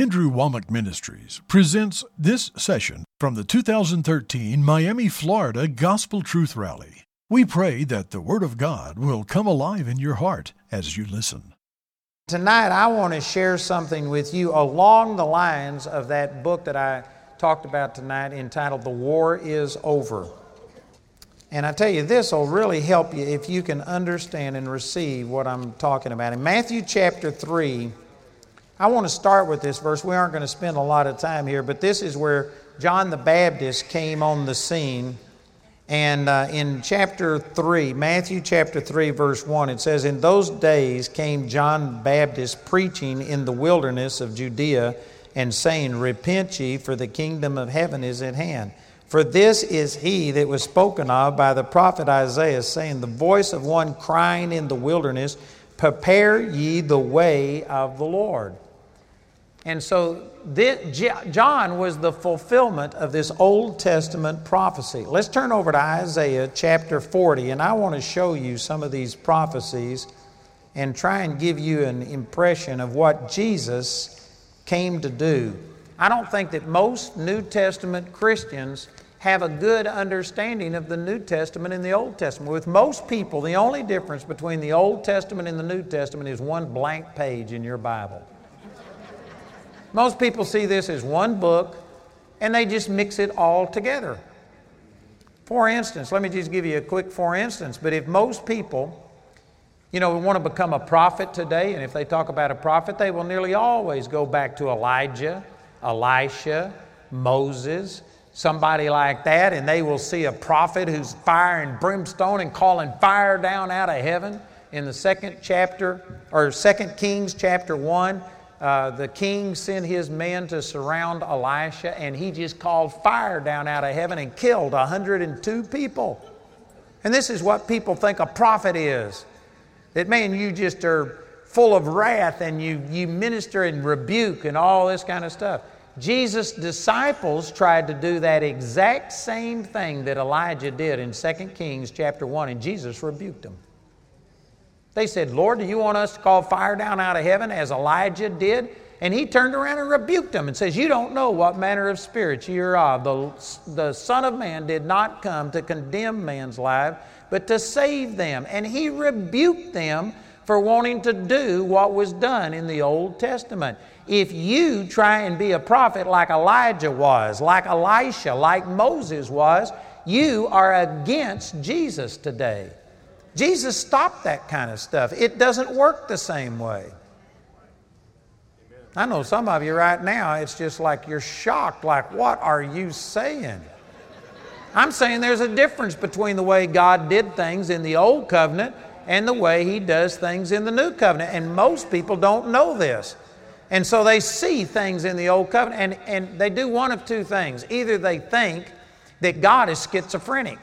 Andrew Wommack Ministries presents this session from the 2013 Miami, Florida Gospel Truth Rally. We pray that the Word of God will come alive in your heart as you listen. Tonight I want to share something with you along the lines of that book that I talked about tonight entitled The War Is Over. And I tell you, this will really help you if you can understand and receive what I'm talking about. In Matthew chapter 3, I want to start with this verse. We aren't going to spend a lot of time here, but this is where John the Baptist came on the scene. And in chapter 3, Matthew chapter 3, verse 1, it says, "In those days came John the Baptist preaching in the wilderness of Judea and saying, 'Repent ye, for the kingdom of heaven is at hand. For this is he that was spoken of by the prophet Isaiah, saying, the voice of one crying in the wilderness, prepare ye the way of the Lord.'" And so John was the fulfillment of this Old Testament prophecy. Let's turn over to Isaiah chapter 40, and I want to show you some of these prophecies and try and give you an impression of what Jesus came to do. I don't think that most New Testament Christians have a good understanding of the New Testament and the Old Testament. With most people, the only difference between the Old Testament and the New Testament is one blank page in your Bible. Most people see this as one book, and they just mix it all together. For instance, let me just give you a quick for instance, but if most people, you know, want to become a prophet today, and if they talk about a prophet, they will nearly always go back to Elijah, Elisha, Moses, somebody like that, and they will see a prophet who's fire and brimstone and calling fire down out of heaven. In the second chapter, or 2 Kings chapter 1, the king sent his men to surround Elisha, and he just called fire down out of heaven and killed 102 people. And this is what people think a prophet is. That, man, you just are full of wrath and you minister and rebuke and all this kind of stuff. Jesus' disciples tried to do that exact same thing that Elijah did in 2 Kings chapter 1, and Jesus rebuked them. They said, "Lord, do you want us to call fire down out of heaven as Elijah did?" And he turned around and rebuked them and says, "You don't know what manner of spirit you are of. The Son of Man did not come to condemn man's life, but to save them." And he rebuked them for wanting to do what was done in the Old Testament. If you try and be a prophet like Elijah was, like Elisha, like Moses was, you are against Jesus today. Jesus stopped that kind of stuff. It doesn't work the same way. I know some of you right now, it's just like you're shocked, like, what are you saying? I'm saying there's a difference between the way God did things in the Old Covenant and the way He does things in the New Covenant. And most people don't know this. And so they see things in the Old Covenant, and they do one of two things. Either they think that God is schizophrenic.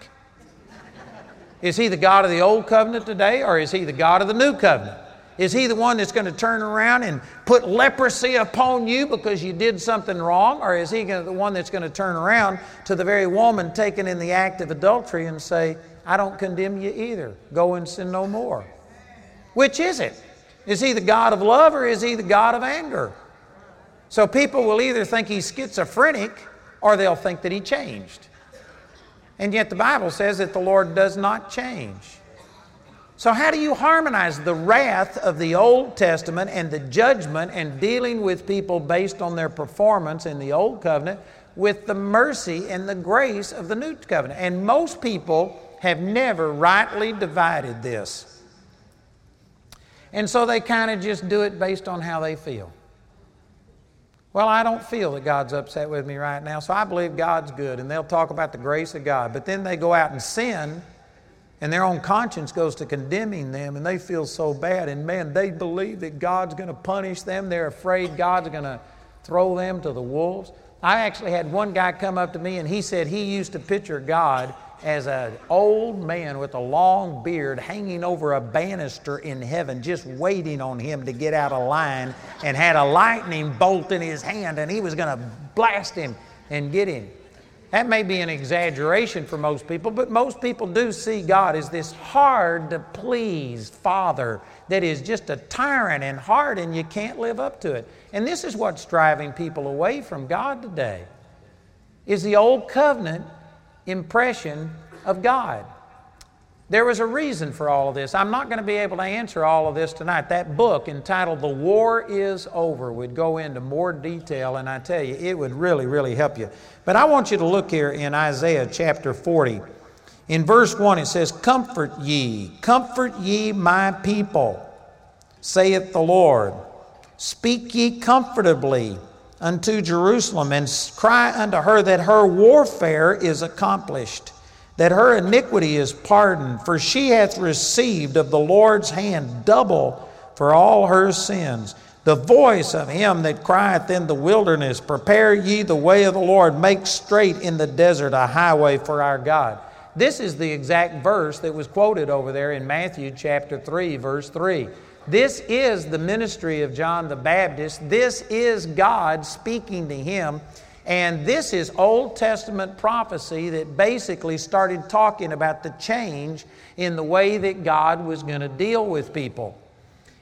Is He the God of the Old Covenant today, or is He the God of the New Covenant? Is He the one that's going to turn around and put leprosy upon you because you did something wrong? Or is He the one that's going to turn around to the very woman taken in the act of adultery and say, "I don't condemn you either. Go and sin no more"? Which is it? Is He the God of love, or is He the God of anger? So people will either think He's schizophrenic, or they'll think that He changed. And yet the Bible says that the Lord does not change. So how do you harmonize the wrath of the Old Testament and the judgment and dealing with people based on their performance in the Old Covenant with the mercy and the grace of the New Covenant? And most people have never rightly divided this. And so they kind of just do it based on how they feel. Well, I don't feel that God's upset with me right now, so I believe God's good. And they'll talk about the grace of God. But then they go out and sin, and their own conscience goes to condemning them, and they feel so bad. And man, they believe that God's going to punish them. They're afraid God's going to throw them to the wolves. I actually had one guy come up to me, and he said he used to picture God as an old man with a long beard hanging over a banister in heaven, just waiting on him to get out of line, and had a lightning bolt in his hand, and he was going to blast him and get him. That may be an exaggeration for most people, but most people do see God as this hard-to-please Father that is just a tyrant and hard and you can't live up to it. And this is what's driving people away from God today, is the old covenant impression of God. There was a reason for all of this. I'm not going to be able to answer all of this tonight. That book entitled The War Is Over would go into more detail, and I tell you, it would really, really help you. But I want you to look here in Isaiah chapter 40. In verse 1 it says, comfort ye my people, saith the Lord. Speak ye comfortably unto Jerusalem, and cry unto her that her warfare is accomplished, that her iniquity is pardoned, for she hath received of the Lord's hand double for all her sins. The voice of him that crieth in the wilderness, prepare ye the way of the Lord, make straight in the desert a highway for our God. This is the exact verse that was quoted over there in Matthew chapter 3, verse 3. This is the ministry of John the Baptist. This is God speaking to him. And this is Old Testament prophecy that basically started talking about the change in the way that God was going to deal with people.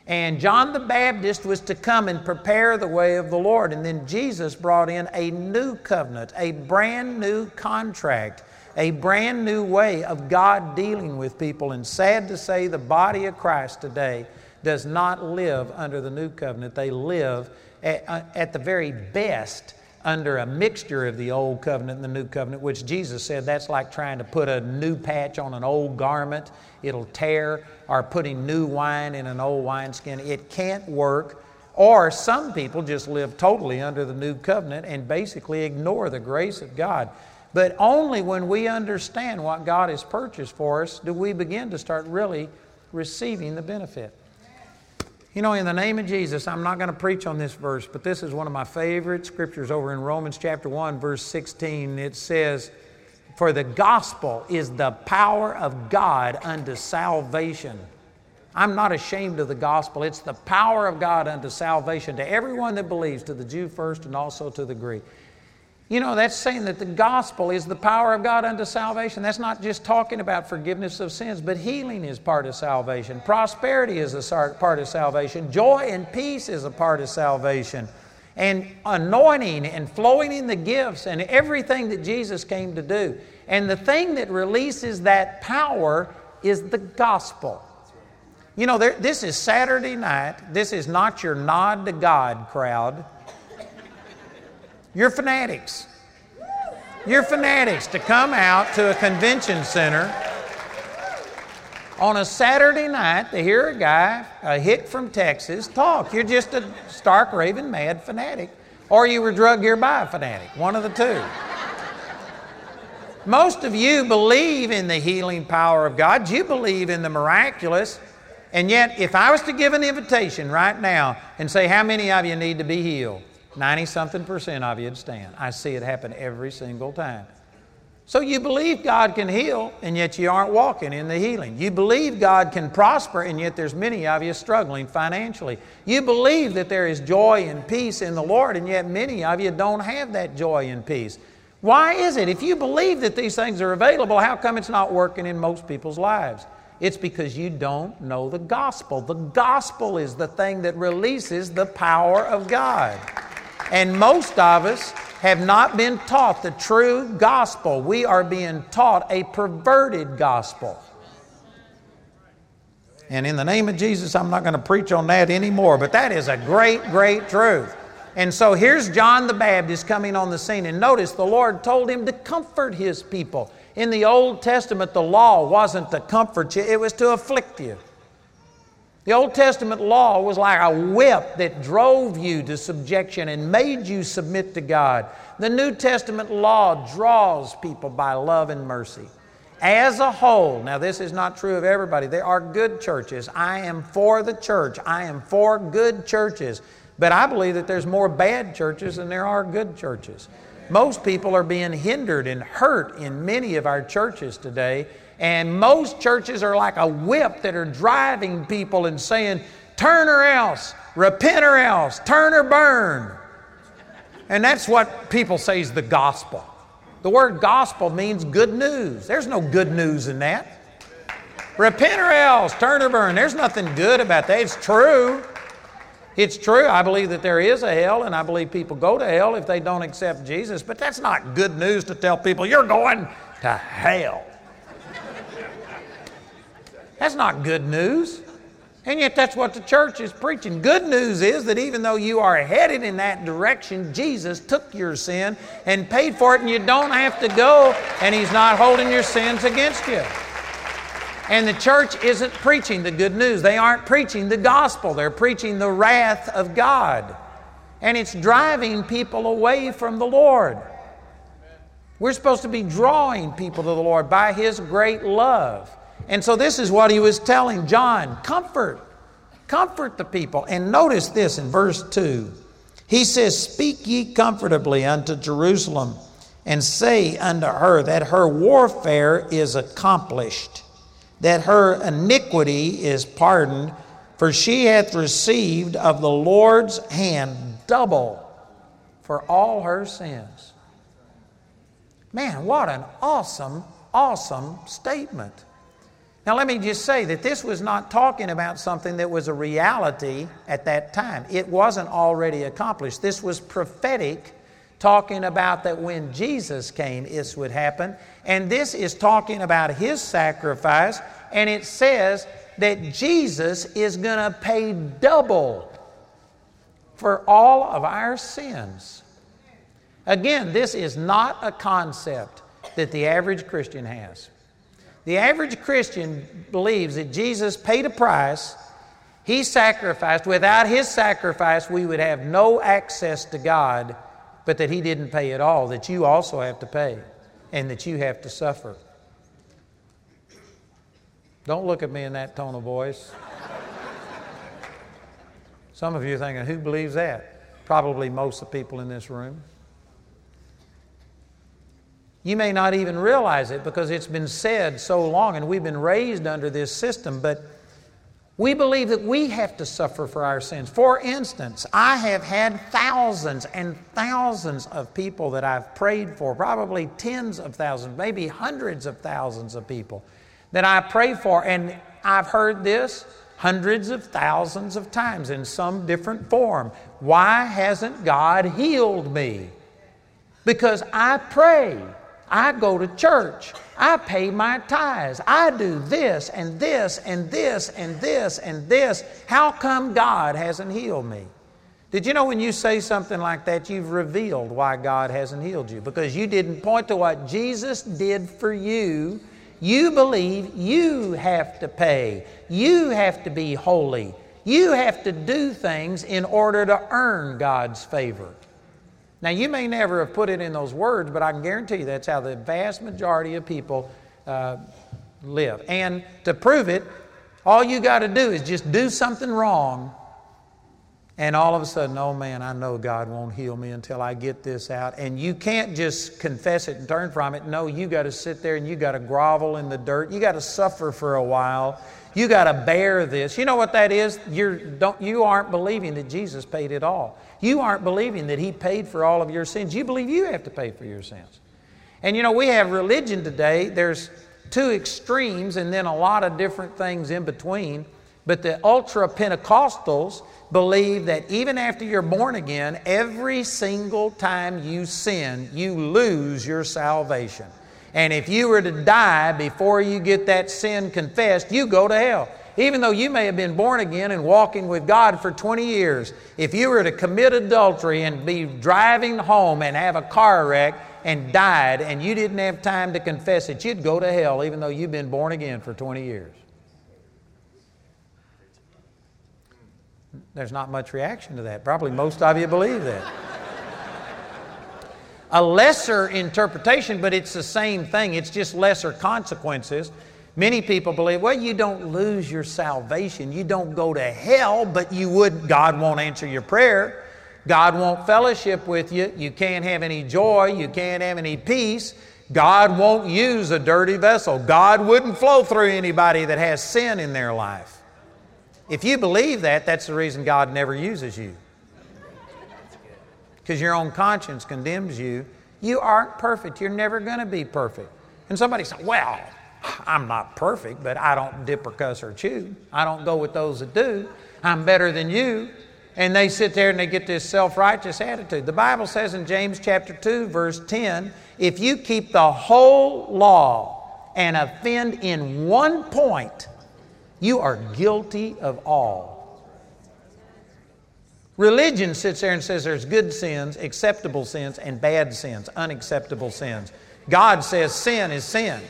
And John the Baptist was to come and prepare the way of the Lord. And then Jesus brought in a new covenant, a brand new contract, a brand new way of God dealing with people. And sad to say, the body of Christ today does not live under the new covenant. They live at the very best under a mixture of the old covenant and the new covenant, which Jesus said that's like trying to put a new patch on an old garment. It'll tear. Or putting new wine in an old wineskin. It can't work. Or some people just live totally under the new covenant and basically ignore the grace of God. But only when we understand what God has purchased for us do we begin to start really receiving the benefit. You know, in the name of Jesus, I'm not going to preach on this verse, but this is one of my favorite scriptures over in Romans chapter 1, verse 16. It says, for the gospel is the power of God unto salvation. I'm not ashamed of the gospel. It's the power of God unto salvation to everyone that believes, to the Jew first and also to the Greek. You know, that's saying that the gospel is the power of God unto salvation. That's not just talking about forgiveness of sins, but healing is part of salvation. Prosperity is a part of salvation. Joy and peace is a part of salvation. And anointing and flowing in the gifts and everything that Jesus came to do. And the thing that releases that power is the gospel. You know, this is Saturday night. This is not your nod to God crowd. You're fanatics. You're fanatics to come out to a convention center on a Saturday night to hear a guy, a hick from Texas, talk. You're just a stark, raving, mad fanatic. Or you were drugged here by a fanatic. One of the two. Most of you believe in the healing power of God. You believe in the miraculous. And yet, if I was to give an invitation right now and say, how many of you need to be healed? 90-something percent of you would stand. I see it happen every single time. So you believe God can heal, and yet you aren't walking in the healing. You believe God can prosper, and yet there's many of you struggling financially. You believe that there is joy and peace in the Lord, and yet many of you don't have that joy and peace. Why is it? If you believe that these things are available, how come it's not working in most people's lives? It's because you don't know the gospel. The gospel is the thing that releases the power of God. And most of us have not been taught the true gospel. We are being taught a perverted gospel. And in the name of Jesus, I'm not going to preach on that anymore, but that is a great, great truth. And so here's John the Baptist coming on the scene. And notice the Lord told him to comfort his people. In the Old Testament, the law wasn't to comfort you. It was to afflict you. The Old Testament law was like a whip that drove you to subjection and made you submit to God. The New Testament law draws people by love and mercy. As a whole, now this is not true of everybody. There are good churches. I am for the church. I am for good churches. But I believe that there's more bad churches than there are good churches. Most people are being hindered and hurt in many of our churches today. And most churches are like a whip that are driving people and saying, turn or else, repent or else, turn or burn. And that's what people say is the gospel. The word gospel means good news. There's no good news in that. Repent or else, turn or burn. There's nothing good about that. It's true. It's true. I believe that there is a hell, and I believe people go to hell if they don't accept Jesus. But that's not good news to tell people, you're going to hell. That's not good news. And yet that's what the church is preaching. Good news is that even though you are headed in that direction, Jesus took your sin and paid for it, and you don't have to go, and He's not holding your sins against you. And the church isn't preaching the good news. They aren't preaching the gospel. They're preaching the wrath of God. And it's driving people away from the Lord. We're supposed to be drawing people to the Lord by His great love. And so this is what He was telling John. Comfort the people. And notice this in verse 2. He says, "Speak ye comfortably unto Jerusalem, and say unto her that her warfare is accomplished, that her iniquity is pardoned, for she hath received of the Lord's hand double for all her sins." Man, what an awesome, awesome statement. Now, let me just say that this was not talking about something that was a reality at that time. It wasn't already accomplished. This was prophetic, talking about that when Jesus came, this would happen. And this is talking about His sacrifice. And it says that Jesus is going to pay double for all of our sins. Again, this is not a concept that the average Christian has. The average Christian believes that Jesus paid a price, He sacrificed. Without His sacrifice, we would have no access to God, but that He didn't pay at all, that you also have to pay and that you have to suffer. Don't look at me in that tone of voice. Some of you are thinking, who believes that? Probably most of the people in this room. You may not even realize it because it's been said so long and we've been raised under this system, but we believe that we have to suffer for our sins. For instance, I have had thousands and thousands of people that I've prayed for, probably tens of thousands, maybe hundreds of thousands of people that I pray for, and I've heard this hundreds of thousands of times in some different form. Why hasn't God healed me? Because I pray. I go to church, I pay my tithes, I do this and this and this and this and this. How come God hasn't healed me? Did you know when you say something like that, you've revealed why God hasn't healed you? Because you didn't point to what Jesus did for you. You believe you have to pay. You have to be holy. You have to do things in order to earn God's favor. Now, you may never have put it in those words, but I can guarantee you that's how the vast majority of people live. And to prove it, all you got to do is just do something wrong, and all of a sudden, oh man, I know God won't heal me until I get this out. And you can't just confess it and turn from it. No, you got to sit there and you got to grovel in the dirt. You got to suffer for a while. You got to bear this. You know what that is? You aren't believing that Jesus paid it all. You aren't believing that He paid for all of your sins. You believe you have to pay for your sins. And you know, we have religion today. There's two extremes and then a lot of different things in between. But the ultra-Pentecostals believe that even after you're born again, every single time you sin, you lose your salvation. And if you were to die before you get that sin confessed, you go to hell. Even though you may have been born again and walking with God for 20 years, if you were to commit adultery and be driving home and have a car wreck and died and you didn't have time to confess it, you'd go to hell even though you've been born again for 20 years. There's not much reaction to that. Probably most of you believe that. A lesser interpretation, but it's the same thing. It's just lesser consequences. Many people believe, well, you don't lose your salvation. You don't go to hell, but God won't answer your prayer. God won't fellowship with you. You can't have any joy. You can't have any peace. God won't use a dirty vessel. God wouldn't flow through anybody that has sin in their life. If you believe that, that's the reason God never uses you. Because your own conscience condemns you. You aren't perfect. You're never going to be perfect. And somebody said, well, I'm not perfect, but I don't dip or cuss or chew. I don't go with those that do. I'm better than you. And they sit there and they get this self-righteous attitude. The Bible says in James chapter 2, verse 10, if you keep the whole law and offend in one point, you are guilty of all. Religion sits there and says there's good sins, acceptable sins, and bad sins, unacceptable sins. God says sin is sin.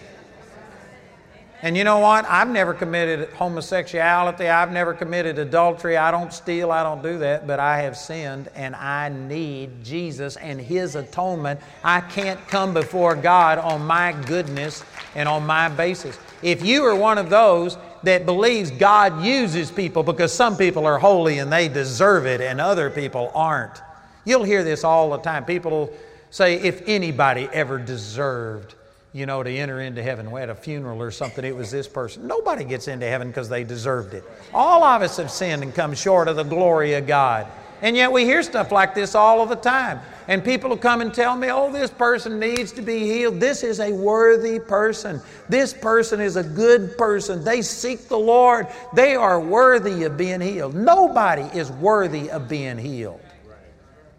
And you know what? I've never committed homosexuality. I've never committed adultery. I don't steal. I don't do that. But I have sinned, and I need Jesus and His atonement. I can't come before God on my goodness and on my basis. If you are one of those that believes God uses people because some people are holy and they deserve it and other people aren't, you'll hear this all the time. People say, if anybody ever deserved, you know, to enter into heaven. We had a funeral or something. It was this person. Nobody gets into heaven because they deserved it. All of us have sinned and come short of the glory of God. And yet we hear stuff like this all of the time. And people will come and tell me, oh, this person needs to be healed. This is a worthy person. This person is a good person. They seek the Lord. They are worthy of being healed. Nobody is worthy of being healed.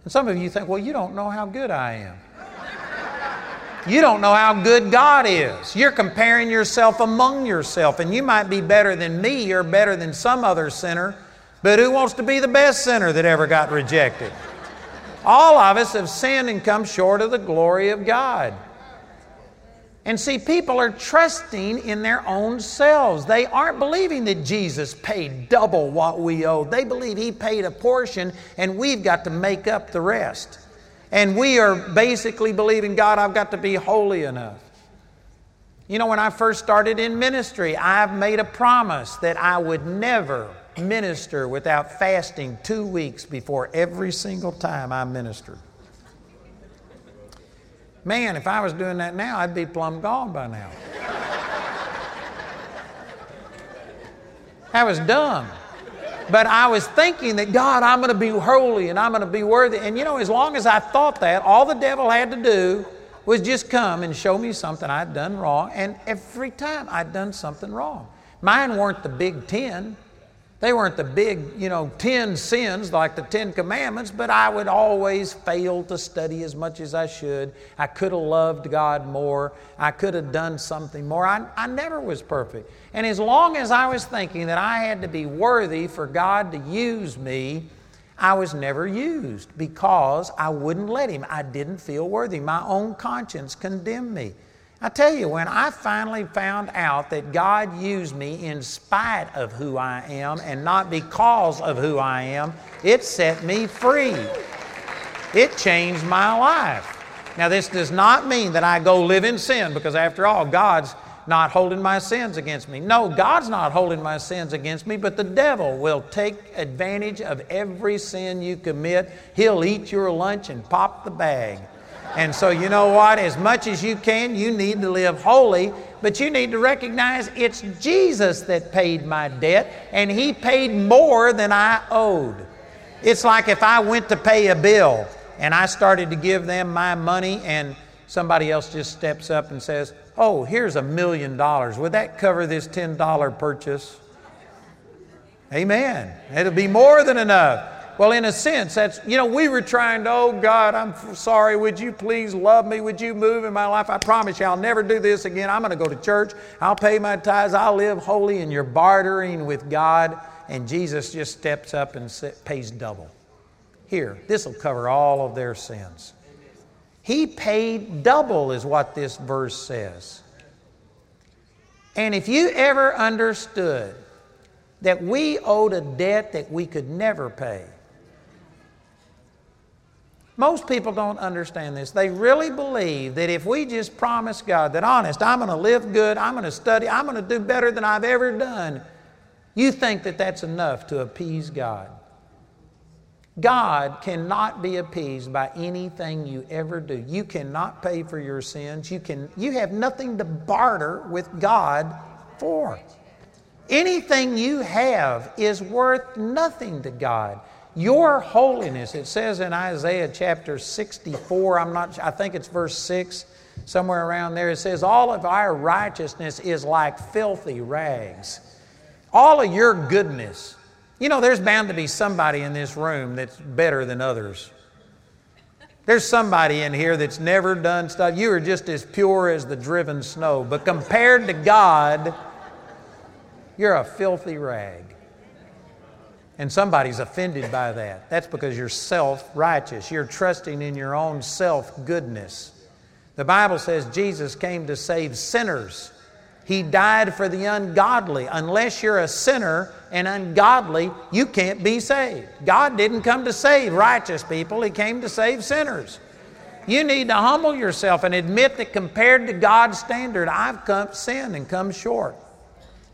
And some of you think, well, you don't know how good I am. You don't know how good God is. You're comparing yourself among yourself, and you might be better than me or better than some other sinner, but who wants to be the best sinner that ever got rejected? All of us have sinned and come short of the glory of God. And see, people are trusting in their own selves. They aren't believing that Jesus paid double what we owed. They believe He paid a portion, and we've got to make up the rest. And we are basically believing, God, I've got to be holy enough. You know, when I first started in ministry, I've made a promise that I would never minister without fasting 2 weeks before every single time I ministered. Man, if I was doing that now, I'd be plumb gone by now. That was dumb. But I was thinking that, God, I'm going to be holy and I'm going to be worthy. And you know, as long as I thought that, all the devil had to do was just come and show me something I'd done wrong. And every time I'd done something wrong. Mine weren't the big 10. They weren't the big, 10 sins like the 10 commandments, but I would always fail to study as much as I should. I could have loved God more. I could have done something more. I never was perfect. And as long as I was thinking that I had to be worthy for God to use me, I was never used because I wouldn't let Him. I didn't feel worthy. My own conscience condemned me. I tell you, when I finally found out that God used me in spite of who I am and not because of who I am, it set me free. It changed my life. Now, this does not mean that I go live in sin because, after all, God's not holding my sins against me. No, God's not holding my sins against me, but the devil will take advantage of every sin you commit. He'll eat your lunch and pop the bag. And so you know what? As much as you can, you need to live holy, but you need to recognize it's Jesus that paid my debt, and He paid more than I owed. It's like if I went to pay a bill, and I started to give them my money, and somebody else just steps up and says, oh, here's $1 million. Would that cover this $10 purchase? Amen. It'll be more than enough. Well, in a sense, that's, we were trying to, oh, God, I'm sorry. Would you please love me? Would you move in my life? I promise you I'll never do this again. I'm going to go to church. I'll pay my tithes. I'll live holy. And you're bartering with God. And Jesus just steps up and pays double. Here, this will cover all of their sins. He paid double is what this verse says. And if you ever understood that we owed a debt that we could never pay, most people don't understand this. They really believe that if we just promise God that, honest, I'm going to live good, I'm going to study, I'm going to do better than I've ever done, you think that that's enough to appease God. God cannot be appeased by anything you ever do. You cannot pay for your sins. You have nothing to barter with God for. Anything you have is worth nothing to God. Your holiness, it says in Isaiah chapter 64, I think it's verse 6, somewhere around there, it says, all of our righteousness is like filthy rags. All of your goodness. You know, there's bound to be somebody in this room that's better than others. There's somebody in here that's never done stuff. You are just as pure as the driven snow. But compared to God, you're a filthy rag. And somebody's offended by that. That's because you're self-righteous. You're trusting in your own self-goodness. The Bible says Jesus came to save sinners. He died for the ungodly. Unless you're a sinner and ungodly, you can't be saved. God didn't come to save righteous people. He came to save sinners. You need to humble yourself and admit that compared to God's standard, I've sinned and come short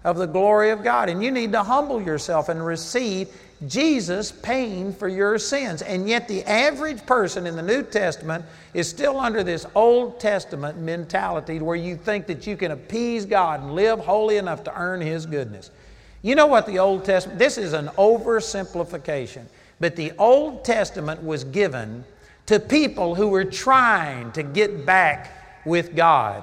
of the glory of God. And you need to humble yourself and receive Jesus paying for your sins. And yet the average person in the New Testament is still under this Old Testament mentality where you think that you can appease God and live holy enough to earn His goodness. You know what the Old Testament... This is an oversimplification. But the Old Testament was given to people who were trying to get back with God.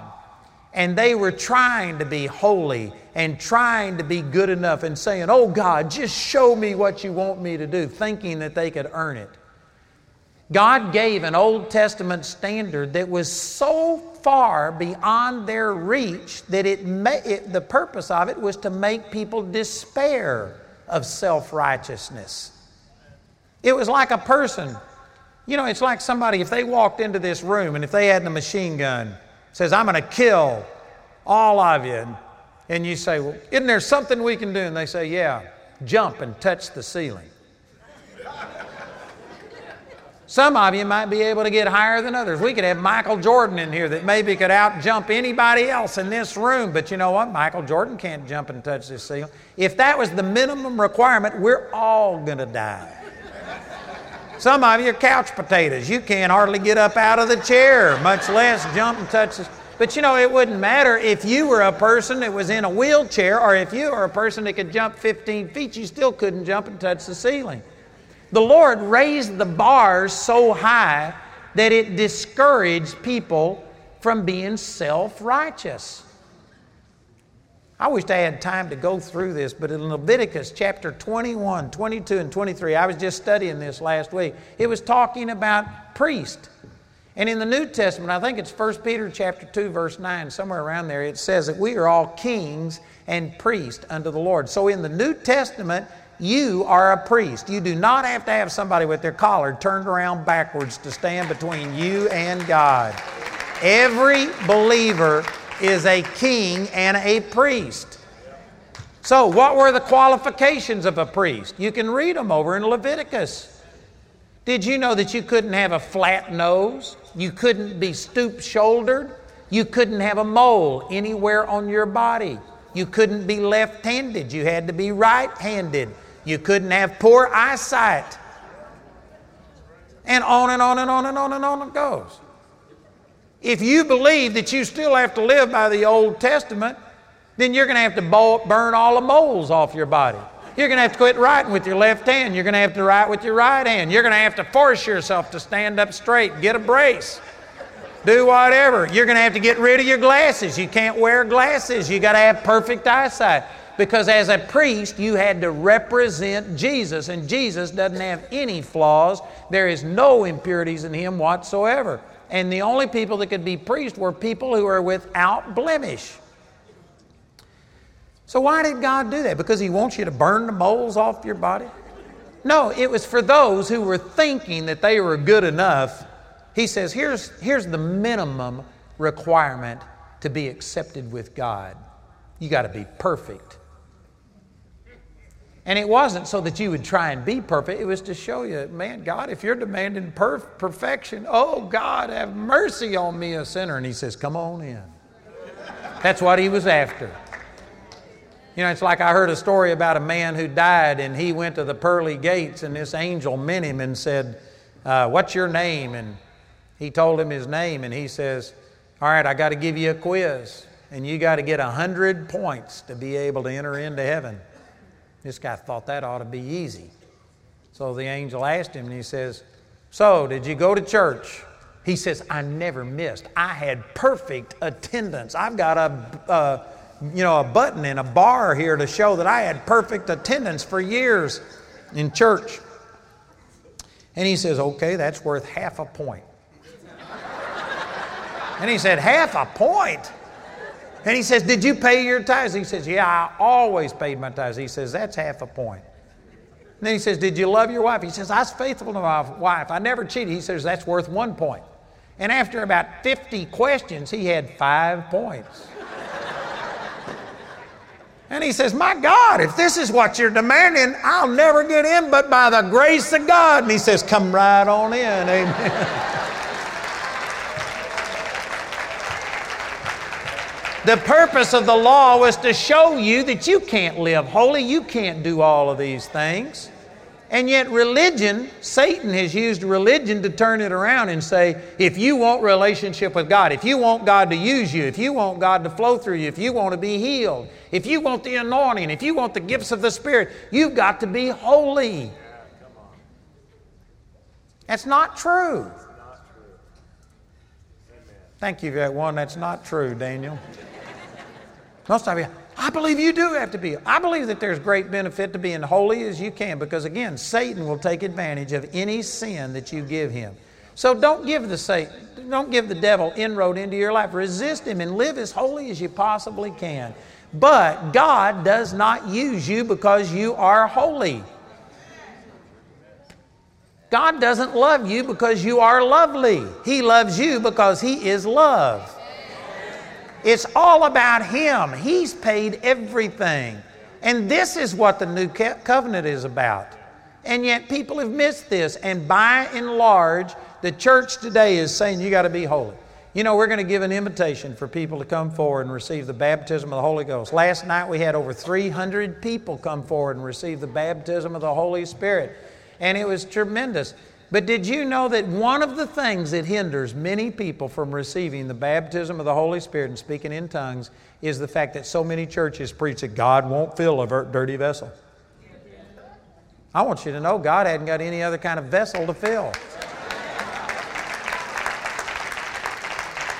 And they were trying to be holy and trying to be good enough and saying, oh God, just show me what you want me to do, thinking that they could earn it. God gave an Old Testament standard that was so far beyond their reach that the purpose of it was to make people despair of self-righteousness. It was like a person, you know, it's like somebody, if they walked into this room and if they had a machine gun, says, I'm going to kill all of you. And you say, well, isn't there something we can do? And they say, yeah, jump and touch the ceiling. Some of you might be able to get higher than others. We could have Michael Jordan in here that maybe could out-jump anybody else in this room. But you know what? Michael Jordan can't jump and touch this ceiling. If that was the minimum requirement, we're all going to die. Some of you are couch potatoes. You can't hardly get up out of the chair, much less jump and touch the... But you know, it wouldn't matter if you were a person that was in a wheelchair or if you were a person that could jump 15 feet, you still couldn't jump and touch the ceiling. The Lord raised the bars so high that it discouraged people from being self-righteous. I wish I had time to go through this, but in Leviticus chapter 21, 22, and 23, I was just studying this last week. It was talking about priests. And in the New Testament, I think it's 1 Peter chapter 2, verse 9, somewhere around there, it says that we are all kings and priests unto the Lord. So in the New Testament, you are a priest. You do not have to have somebody with their collar turned around backwards to stand between you and God. Every believer is a king and a priest. So what were the qualifications of a priest? You can read them over in Leviticus. Did you know that you couldn't have a flat nose? You couldn't be stoop-shouldered? You couldn't have a mole anywhere on your body? You couldn't be left-handed. You had to be right-handed. You couldn't have poor eyesight. And on and on and on and on and on it goes. If you believe that you still have to live by the Old Testament, then you're going to have to burn all the moles off your body. You're going to have to quit writing with your left hand. You're going to have to write with your right hand. You're going to have to force yourself to stand up straight, get a brace, do whatever. You're going to have to get rid of your glasses. You can't wear glasses. You got to have perfect eyesight. Because as a priest, you had to represent Jesus, and Jesus doesn't have any flaws. There is no impurities in Him whatsoever. And the only people that could be priests were people who are without blemish. So why did God do that? Because He wants you to burn the moles off your body? No, it was for those who were thinking that they were good enough. He says, here's the minimum requirement to be accepted with God. You got to be perfect. And it wasn't so that you would try and be perfect. It was to show you, man, God, if you're demanding perfection, oh, God, have mercy on me, a sinner. And He says, come on in. That's what He was after. You know, it's like I heard a story about a man who died, and he went to the pearly gates, and this angel met him and said, what's your name? And he told him his name, and he says, all right, I got to give you a quiz, and you got to get 100 points to be able to enter into heaven. This guy thought that ought to be easy. So the angel asked him, and he says, "So, did you go to church?" He says, "I never missed. I had perfect attendance. I've got a button and a bar here to show that I had perfect attendance for years in church." And he says, "Okay, that's worth half a point." And he said, "Half a point?" And he says, "Did you pay your tithes?" He says, "Yeah, I always paid my tithes." He says, "That's half a point." And then he says, "Did you love your wife?" He says, "I was faithful to my wife. I never cheated." He says, "That's worth 1 point." And after about 50 questions, he had 5 points. And he says, "My God, if this is what you're demanding, I'll never get in but by the grace of God." And he says, "Come right on in." Amen. The purpose of the law was to show you that you can't live holy, you can't do all of these things. And yet religion, Satan has used religion to turn it around and say, if you want relationship with God, if you want God to use you, if you want God to flow through you, if you want to be healed, if you want the anointing, if you want the gifts of the Spirit, you've got to be holy. Yeah, come on. That's not true. That's not true. Amen. Thank you for that one. That's not true, Daniel. Most of you, I believe you do have to be. I believe that there's great benefit to being holy as you can, because again, Satan will take advantage of any sin that you give him. So don't give the devil inroad into your life. Resist him and live as holy as you possibly can. But God does not use you because you are holy. God doesn't love you because you are lovely. He loves you because He is love. It's all about Him. He's paid everything. And this is what the new covenant is about. And yet people have missed this. And by and large, the church today is saying you got to be holy. You know, we're going to give an invitation for people to come forward and receive the baptism of the Holy Ghost. Last night we had over 300 people come forward and receive the baptism of the Holy Spirit. And it was tremendous. But did you know that one of the things that hinders many people from receiving the baptism of the Holy Spirit and speaking in tongues is the fact that so many churches preach that God won't fill a dirty vessel? I want you to know God hadn't got any other kind of vessel to fill.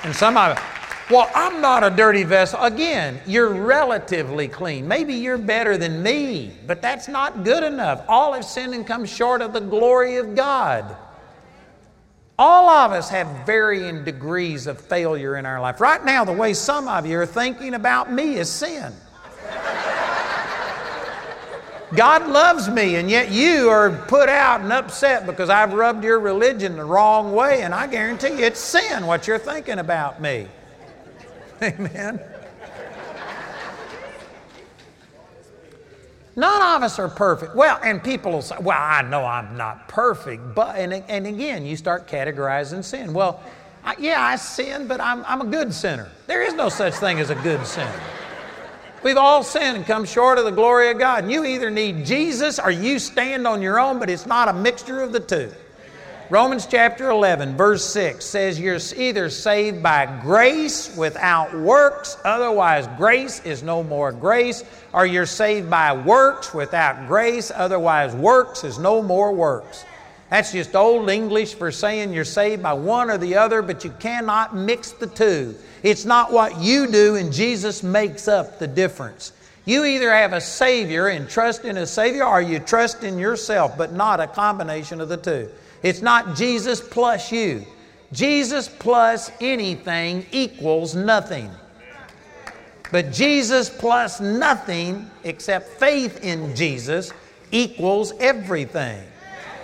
And somebody, well, I'm not a dirty vessel. Again, you're relatively clean. Maybe you're better than me, but that's not good enough. All have sinned and come short of the glory of God. All of us have varying degrees of failure in our life. Right now, the way some of you are thinking about me is sin. God loves me, and yet you are put out and upset because I've rubbed your religion the wrong way, and I guarantee you it's sin what you're thinking about me. Amen. None of us are perfect. Well, and people will say, well, I know I'm not perfect, but, and again, you start categorizing sin. Well, I sin, but I'm a good sinner. There is no such thing as a good sinner. We've all sinned and come short of the glory of God. And you either need Jesus or you stand on your own, but it's not a mixture of the two. Romans chapter 11, verse 6 says you're either saved by grace without works, otherwise grace is no more grace, or you're saved by works without grace, otherwise works is no more works. That's just old English for saying you're saved by one or the other, but you cannot mix the two. It's not what you do, and Jesus makes up the difference. You either have a Savior and trust in a Savior, or you trust in yourself, but not a combination of the two. It's not Jesus plus you. Jesus plus anything equals nothing. But Jesus plus nothing except faith in Jesus equals everything.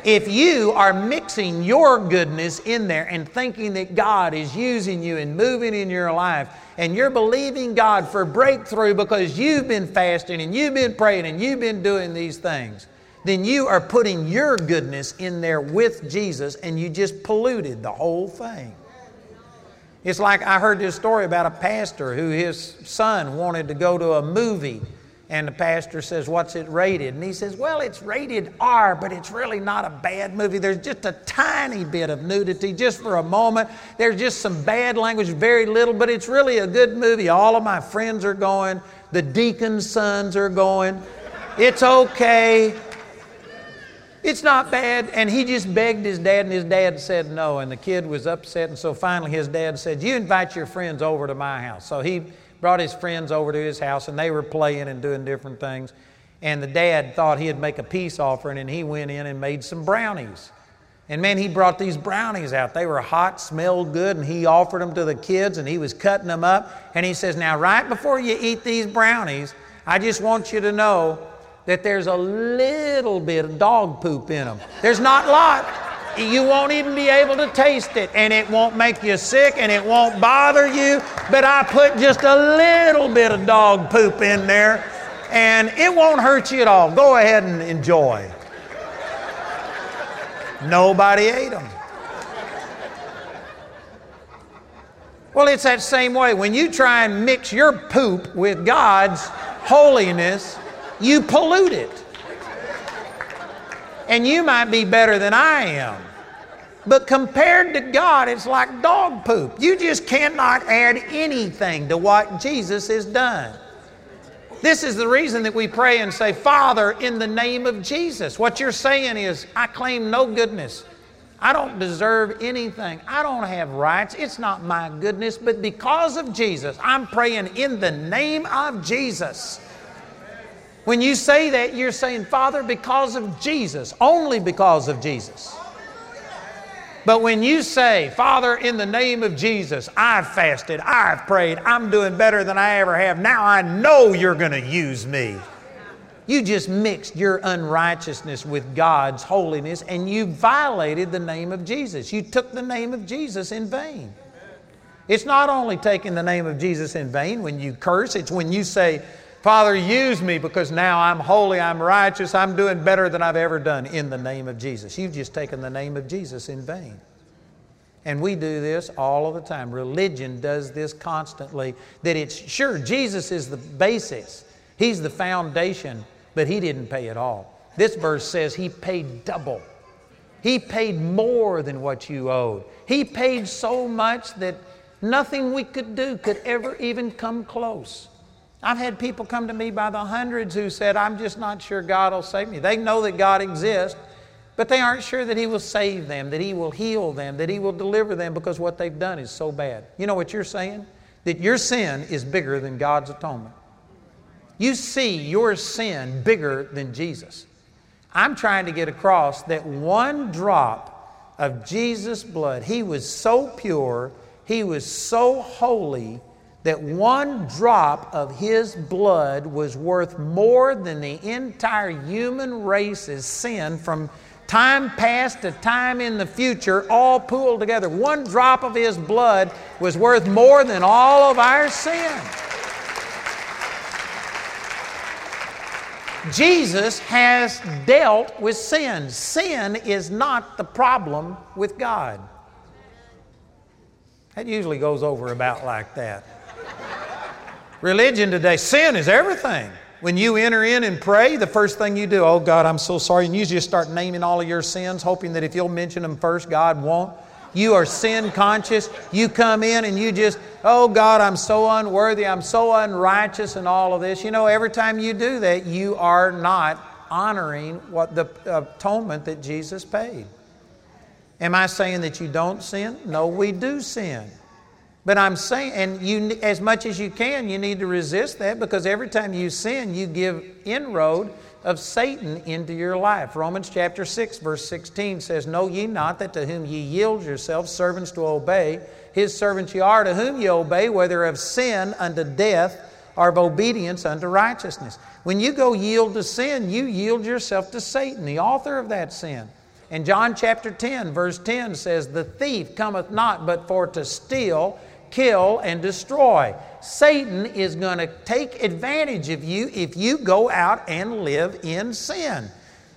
If you are mixing your goodness in there and thinking that God is using you and moving in your life, and you're believing God for breakthrough because you've been fasting and you've been praying and you've been doing these things, then you are putting your goodness in there with Jesus, and you just polluted the whole thing. It's like I heard this story about a pastor who his son wanted to go to a movie, and the pastor says, "What's it rated?" And he says, "Well, it's rated R, but it's really not a bad movie. There's just a tiny bit of nudity just for a moment. There's just some bad language, very little, but it's really a good movie. All of my friends are going. The deacon's sons are going. It's okay." It's not bad. And he just begged his dad, and his dad said no. And the kid was upset. And so finally his dad said, you invite your friends over to my house. So he brought his friends over to his house, and they were playing and doing different things. And the dad thought he'd make a peace offering, and he went in and made some brownies. And man, he brought these brownies out. They were hot, smelled good, and he offered them to the kids, and he was cutting them up. And he says, now, right before you eat these brownies, I just want you to know that there's a little bit of dog poop in them. There's not a lot. You won't even be able to taste it, and it won't make you sick, and it won't bother you. But I put just a little bit of dog poop in there, and it won't hurt you at all. Go ahead and enjoy. Nobody ate them. Well, it's that same way. When you try and mix your poop with God's holiness, you pollute it. And you might be better than I am, but compared to God, it's like dog poop. You just cannot add anything to what Jesus has done. This is the reason that we pray and say, Father, in the name of Jesus. What you're saying is, I claim no goodness. I don't deserve anything. I don't have rights. It's not my goodness, but because of Jesus, I'm praying in the name of Jesus. When you say that, you're saying, Father, because of Jesus, only because of Jesus. But when you say, Father, in the name of Jesus, I've fasted, I've prayed, I'm doing better than I ever have. Now I know you're going to use me. You just mixed your unrighteousness with God's holiness, and you violated the name of Jesus. You took the name of Jesus in vain. It's not only taking the name of Jesus in vain when you curse, it's when you say, Father, use me because now I'm holy, I'm righteous, I'm doing better than I've ever done in the name of Jesus. You've just taken the name of Jesus in vain. And we do this all of the time. Religion does this constantly, that it's sure Jesus is the basis. He's the foundation, but he didn't pay it all. This verse says he paid double. He paid more than what you owed. He paid so much that nothing we could do could ever even come close. I've had people come to me by the hundreds who said, I'm just not sure God will save me. They know that God exists, but they aren't sure that he will save them, that he will heal them, that he will deliver them because what they've done is so bad. You know what you're saying? That your sin is bigger than God's atonement. You see your sin bigger than Jesus. I'm trying to get across that one drop of Jesus' blood, he was so pure, he was so holy, that one drop of his blood was worth more than the entire human race's sin from time past to time in the future, all pooled together. One drop of his blood was worth more than all of our sin. Jesus has dealt with sin. Sin is not the problem with God. That usually goes over about like that. Religion today, sin is everything. When you enter in and pray, the first thing you do, oh God, I'm so sorry. And you just start naming all of your sins, hoping that if you'll mention them first, God won't. You are sin conscious. You come in and you just, oh God, I'm so unworthy. I'm so unrighteous and all of this. You know, every time you do that, you are not honoring what the atonement that Jesus paid. Am I saying that you don't sin? No, we do sin. But I'm saying, and you, as much as you can, you need to resist that because every time you sin, you give inroad of Satan into your life. Romans chapter 6, verse 16 says, Know ye not that to whom ye yield yourselves servants to obey, his servants ye are to whom ye obey, whether of sin unto death or of obedience unto righteousness. When you go yield to sin, you yield yourself to Satan, the author of that sin. And John chapter 10, verse 10 says, The thief cometh not but for to steal, kill, and destroy. Satan is going to take advantage of you if you go out and live in sin.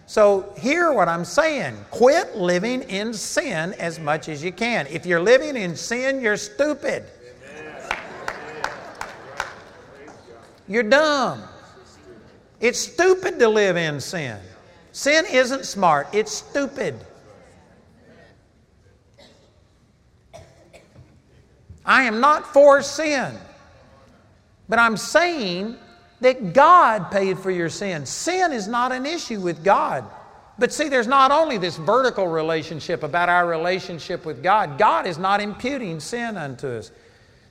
So hear what I'm saying. Quit living in sin as much as you can. If you're living in sin, you're stupid. You're dumb. It's stupid to live in sin. Sin isn't smart, it's stupid. I am not for sin, but I'm saying that God paid for your sin. Sin is not an issue with God. But see, there's not only this vertical relationship about our relationship with God. God is not imputing sin unto us.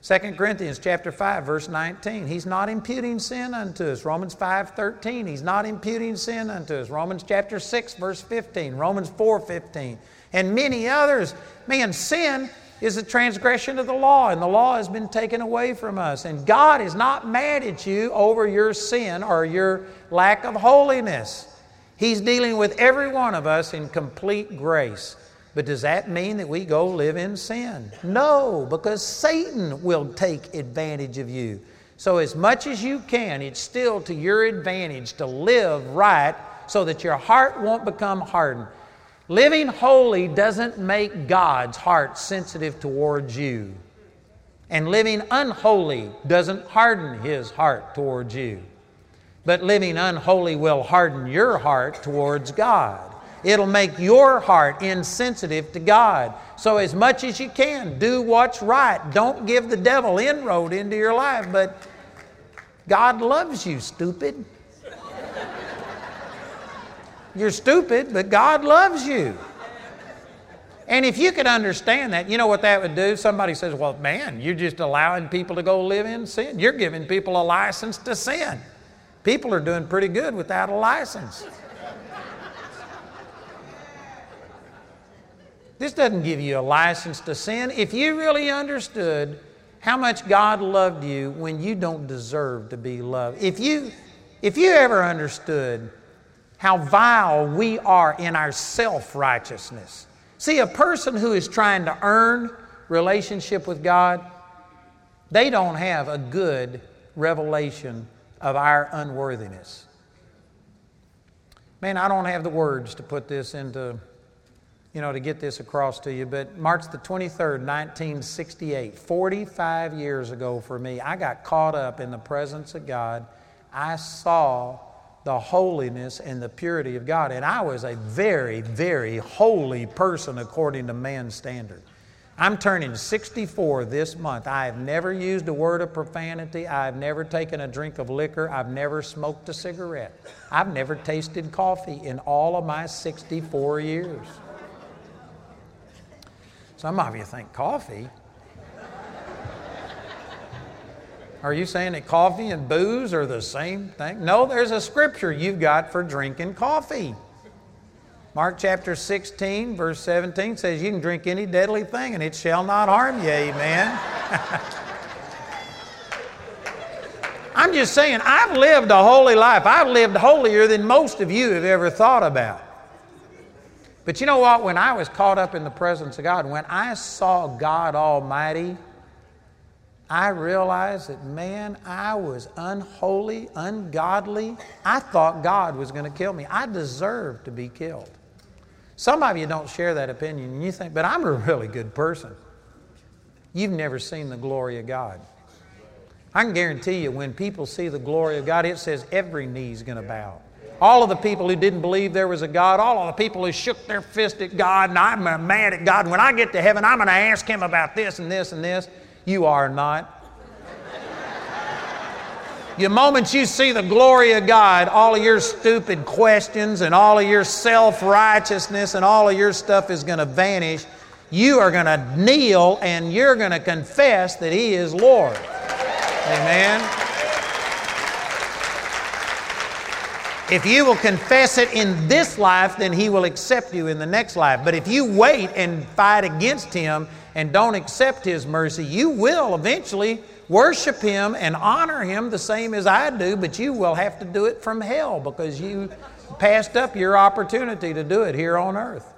2 Corinthians chapter 5, verse 19, He's not imputing sin unto us. Romans 5, 13, He's not imputing sin unto us. Romans chapter 6, verse 15, Romans 4, 15, and many others. Man, sin is a transgression of the law, and the law has been taken away from us. And God is not mad at you over your sin or your lack of holiness. He's dealing with every one of us in complete grace. But does that mean that we go live in sin? No, because Satan will take advantage of you. So as much as you can, it's still to your advantage to live right so that your heart won't become hardened. Living holy doesn't make God's heart sensitive towards you. And living unholy doesn't harden His heart towards you. But living unholy will harden your heart towards God. It'll make your heart insensitive to God. So as much as you can, do what's right. Don't give the devil inroad into your life, but God loves you, stupid. You're stupid, but God loves you. And if you could understand that, you know what that would do? Somebody says, well, man, you're just allowing people to go live in sin. You're giving people a license to sin. People are doing pretty good without a license. This doesn't give you a license to sin. If you really understood how much God loved you when you don't deserve to be loved, if you ever understood how vile we are in our self-righteousness. See, a person who is trying to earn relationship with God, they don't have a good revelation of our unworthiness. Man, I don't have the words to put this into... to get this across to you, but March the 23rd, 1968, 45 years ago for me, I got caught up in the presence of God. I saw the holiness and the purity of God, and I was a very, very holy person according to man's standard. I'm turning 64 this month. I have never used a word of profanity. I've never taken a drink of liquor. I've never smoked a cigarette. I've never tasted coffee in all of my 64 years. Some of you think coffee. Are you saying that coffee and booze are the same thing? No, there's a scripture you've got for drinking coffee. Mark chapter 16, verse 17 says, you can drink any deadly thing and it shall not harm you, amen. I'm just saying, I've lived a holy life. I've lived holier than most of you have ever thought about. But you know what? When I was caught up in the presence of God, when I saw God Almighty, I realized that, man, I was unholy, ungodly. I thought God was going to kill me. I deserved to be killed. Some of you don't share that opinion, and you think, but I'm a really good person. You've never seen the glory of God. I can guarantee you, when people see the glory of God, it says every knee's going to bow. All of the people who didn't believe there was a God, all of the people who shook their fist at God, and I'm mad at God, and when I get to heaven, I'm going to ask Him about this and this and this. You are not. The moment you see the glory of God, all of your stupid questions and all of your self-righteousness and all of your stuff is going to vanish. You are going to kneel and you're going to confess that He is Lord. Amen. If you will confess it in this life, then He will accept you in the next life. But if you wait and fight against Him and don't accept His mercy, you will eventually worship Him and honor Him the same as I do, but you will have to do it from hell because you passed up your opportunity to do it here on earth.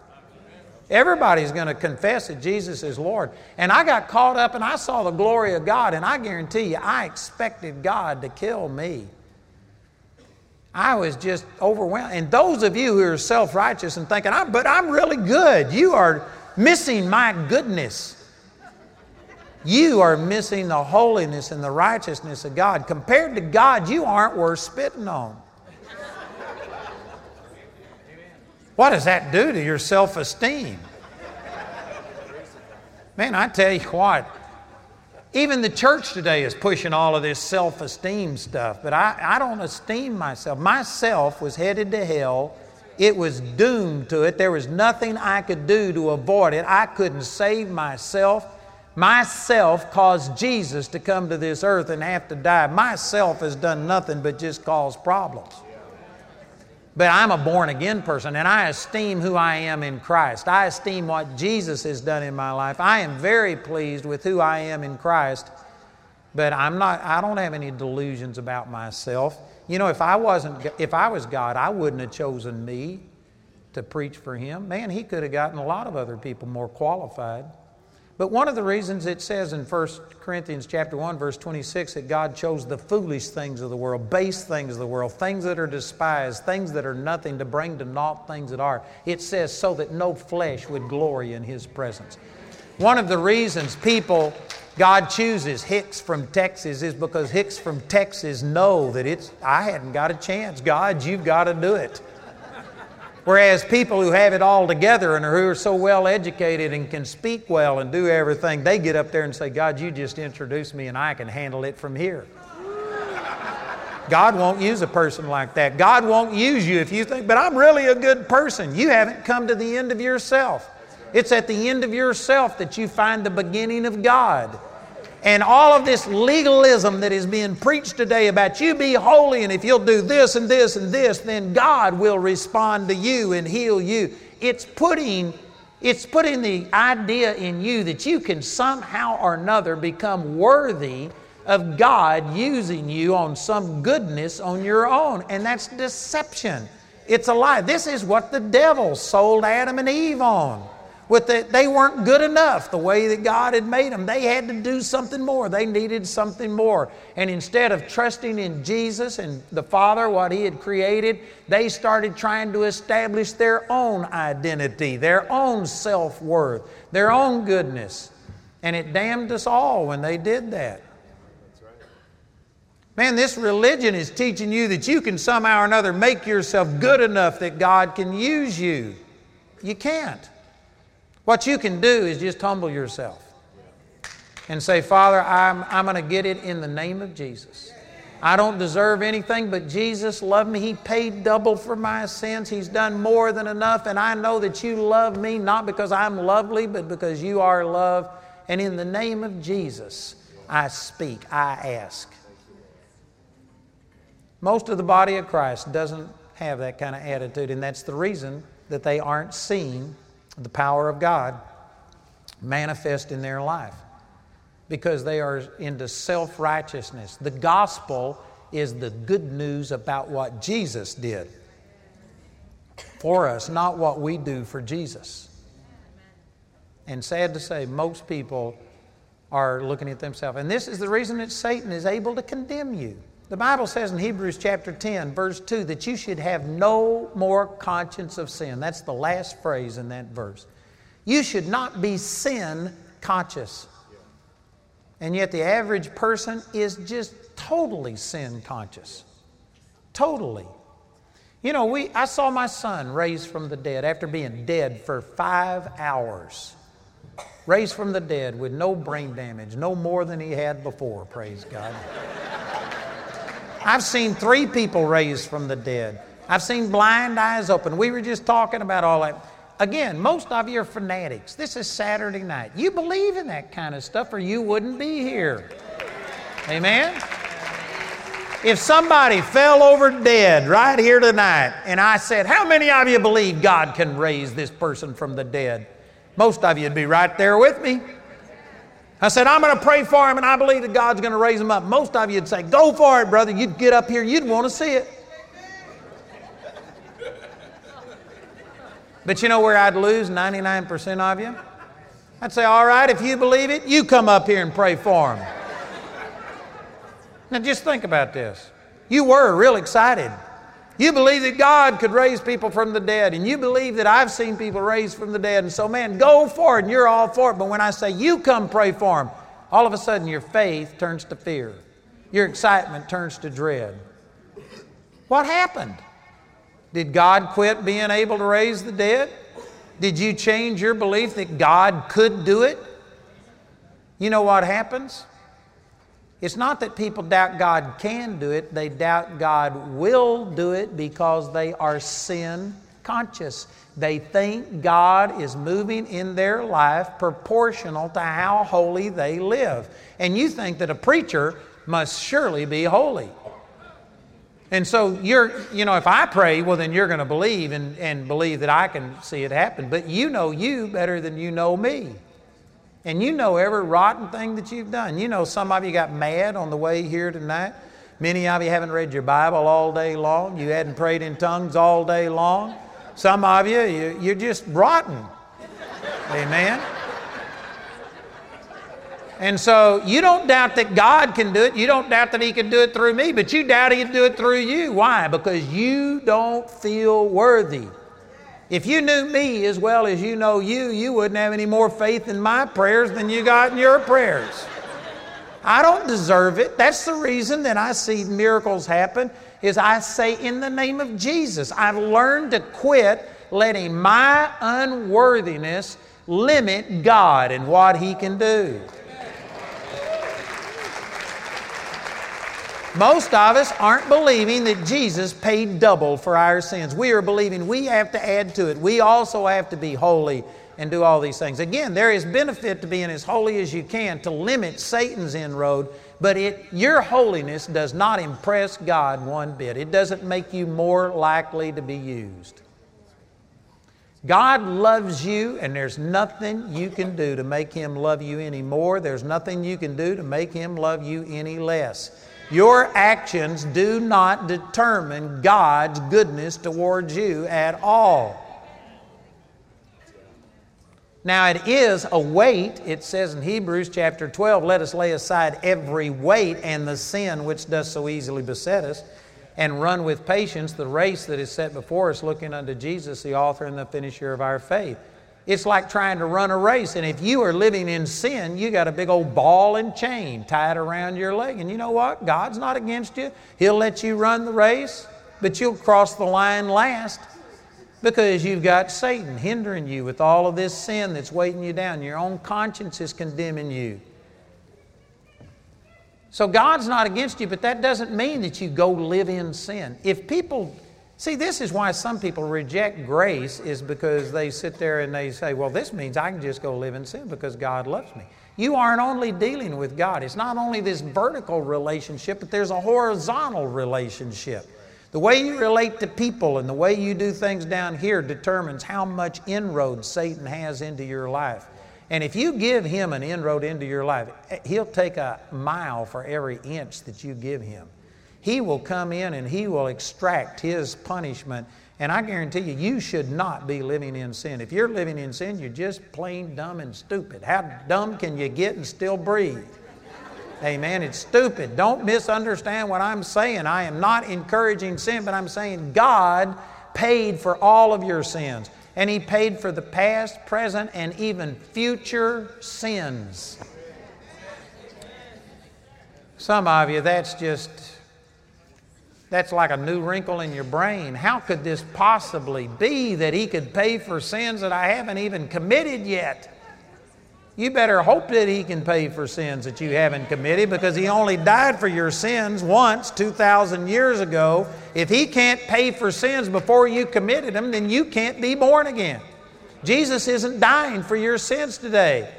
Everybody's going to confess that Jesus is Lord. And I got caught up and I saw the glory of God, and I guarantee you, I expected God to kill me. I was just overwhelmed. And those of you who are self-righteous and thinking, but I'm really good, you are missing my goodness. You are missing the holiness and the righteousness of God. Compared to God, you aren't worth spitting on. What does that do to your self-esteem? Man, I tell you what, even the church today is pushing all of this self-esteem stuff, but I don't esteem myself. Myself was headed to hell It was doomed to it. There was nothing I could do to avoid it. I couldn't save myself. Myself caused Jesus to come to this earth and have to die. Myself has done nothing but just cause problems. But I'm a born-again person, and I esteem who I am in Christ. I esteem what Jesus has done in my life. I am very pleased with who I am in Christ, but I don't have any delusions about myself. You know, if I was God, I wouldn't have chosen me to preach for Him. Man, He could have gotten a lot of other people more qualified. But one of the reasons it says in 1 Corinthians chapter 1, verse 26, that God chose the foolish things of the world, base things of the world, things that are despised, things that are nothing, to bring to naught things that are. It says so that no flesh would glory in His presence. One of the reasons God chooses hicks from Texas is because hicks from Texas know that I hadn't got a chance. God, You've got to do it. Whereas people who have it all together and who are so well educated and can speak well and do everything, they get up there and say, God, You just introduced me and I can handle it from here. God won't use a person like that. God won't use you if you think, but I'm really a good person. You haven't come to the end of yourself. It's at the end of yourself that you find the beginning of God. And all of this legalism that is being preached today about you be holy, and if you'll do this and this and this, then God will respond to you and heal you. It's putting the idea in you that you can somehow or another become worthy of God using you on some goodness on your own. And that's deception. It's a lie. This is what the devil sold Adam and Eve on. They weren't good enough the way that God had made them. They had to do something more. They needed something more. And instead of trusting in Jesus and the Father, what He had created, they started trying to establish their own identity, their own self-worth, their own goodness. And it damned us all when they did that. Man, this religion is teaching you that you can somehow or another make yourself good enough that God can use you. You can't. What you can do is just humble yourself and say, Father, I'm going to get it in the name of Jesus. I don't deserve anything, but Jesus loved me. He paid double for my sins. He's done more than enough, and I know that You love me, not because I'm lovely, but because You are love. And in the name of Jesus, I speak, I ask. Most of the body of Christ doesn't have that kind of attitude, and that's the reason that they aren't seen the power of God manifest in their life, because they are into self-righteousness. The gospel is the good news about what Jesus did for us, not what we do for Jesus. And sad to say, most people are looking at themselves. And this is the reason that Satan is able to condemn you. The Bible says in Hebrews chapter 10, verse 2, that you should have no more conscience of sin. That's the last phrase in that verse. You should not be sin conscious. And yet the average person is just totally sin conscious. Totally. You know, I saw my son raised from the dead after being dead for 5 hours. Raised from the dead with no brain damage, no more than he had before, praise God. I've seen 3 people raised from the dead. I've seen blind eyes open. We were just talking about all that. Again, most of you are fanatics. This is Saturday night. You believe in that kind of stuff or you wouldn't be here. Amen? If somebody fell over dead right here tonight and I said, how many of you believe God can raise this person from the dead? Most of you would be right there with me. I said, I'm going to pray for him, and I believe that God's going to raise him up. Most of you would say, go for it, brother. You'd get up here. You'd want to see it. But you know where I'd lose 99% of you? I'd say, all right, if you believe it, you come up here and pray for him. Now, just think about this. You were real excited. You believe that God could raise people from the dead, and you believe that I've seen people raised from the dead, and so, man, go for it, and you're all for it. But when I say, you come pray for them, all of a sudden your faith turns to fear. Your excitement turns to dread. What happened? Did God quit being able to raise the dead? Did you change your belief that God could do it? You know what happens? It's not that people doubt God can do it. They doubt God will do it because they are sin conscious. They think God is moving in their life proportional to how holy they live. And you think that a preacher must surely be holy. And so if I pray, well, then you're going to believe and believe that I can see it happen. But you know you better than you know me. And you know every rotten thing that you've done. You know some of you got mad on the way here tonight. Many of you haven't read your Bible all day long. You hadn't prayed in tongues all day long. Some of you, you're just rotten. Amen? And so you don't doubt that God can do it. You don't doubt that He can do it through me, but you doubt He can do it through you. Why? Because you don't feel worthy. If you knew me as well as you know you, you wouldn't have any more faith in my prayers than you got in your prayers. I don't deserve it. That's the reason that I see miracles happen, is I say in the name of Jesus. I've learned to quit letting my unworthiness limit God and what He can do. Most of us aren't believing that Jesus paid double for our sins. We are believing we have to add to it. We also have to be holy and do all these things. Again, there is benefit to being as holy as you can to limit Satan's inroad, but your holiness does not impress God one bit. It doesn't make you more likely to be used. God loves you, and there's nothing you can do to make Him love you any more. There's nothing you can do to make Him love you any less. Your actions do not determine God's goodness towards you at all. Now it is a weight. It says in Hebrews chapter 12, let us lay aside every weight and the sin which does so easily beset us, and run with patience the race that is set before us, looking unto Jesus, the author and the finisher of our faith. It's like trying to run a race, and if you are living in sin, you got a big old ball and chain tied around your leg. And you know what? God's not against you. He'll let you run the race, but you'll cross the line last because you've got Satan hindering you with all of this sin that's weighing you down. Your own conscience is condemning you. So God's not against you, but that doesn't mean that you go live in sin. If people... See, this is why some people reject grace, is because they sit there and they say, well, this means I can just go live in sin because God loves me. You aren't only dealing with God. It's not only this vertical relationship, but there's a horizontal relationship. The way you relate to people and the way you do things down here determines how much inroad Satan has into your life. And if you give him an inroad into your life, he'll take a mile for every inch that you give him. He will come in and he will extract his punishment. And I guarantee you, you should not be living in sin. If you're living in sin, you're just plain dumb and stupid. How dumb can you get and still breathe? Amen. It's stupid. Don't misunderstand what I'm saying. I am not encouraging sin, but I'm saying God paid for all of your sins. And He paid for the past, present, and even future sins. Some of you, that's like a new wrinkle in your brain. How could this possibly be that He could pay for sins that I haven't even committed yet? You better hope that He can pay for sins that you haven't committed, because He only died for your sins once 2,000 years ago. If He can't pay for sins before you committed them, then you can't be born again. Jesus isn't dying for your sins today.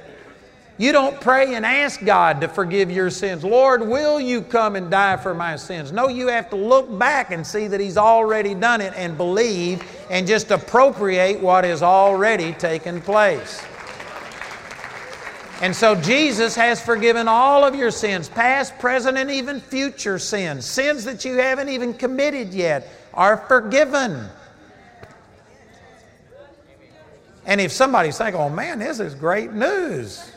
You don't pray and ask God to forgive your sins. Lord, will you come and die for my sins? No, you have to look back and see that He's already done it and believe and just appropriate what has already taken place. And so Jesus has forgiven all of your sins, past, present, and even future sins. Sins that you haven't even committed yet are forgiven. And if somebody's thinking, oh man, this is great news.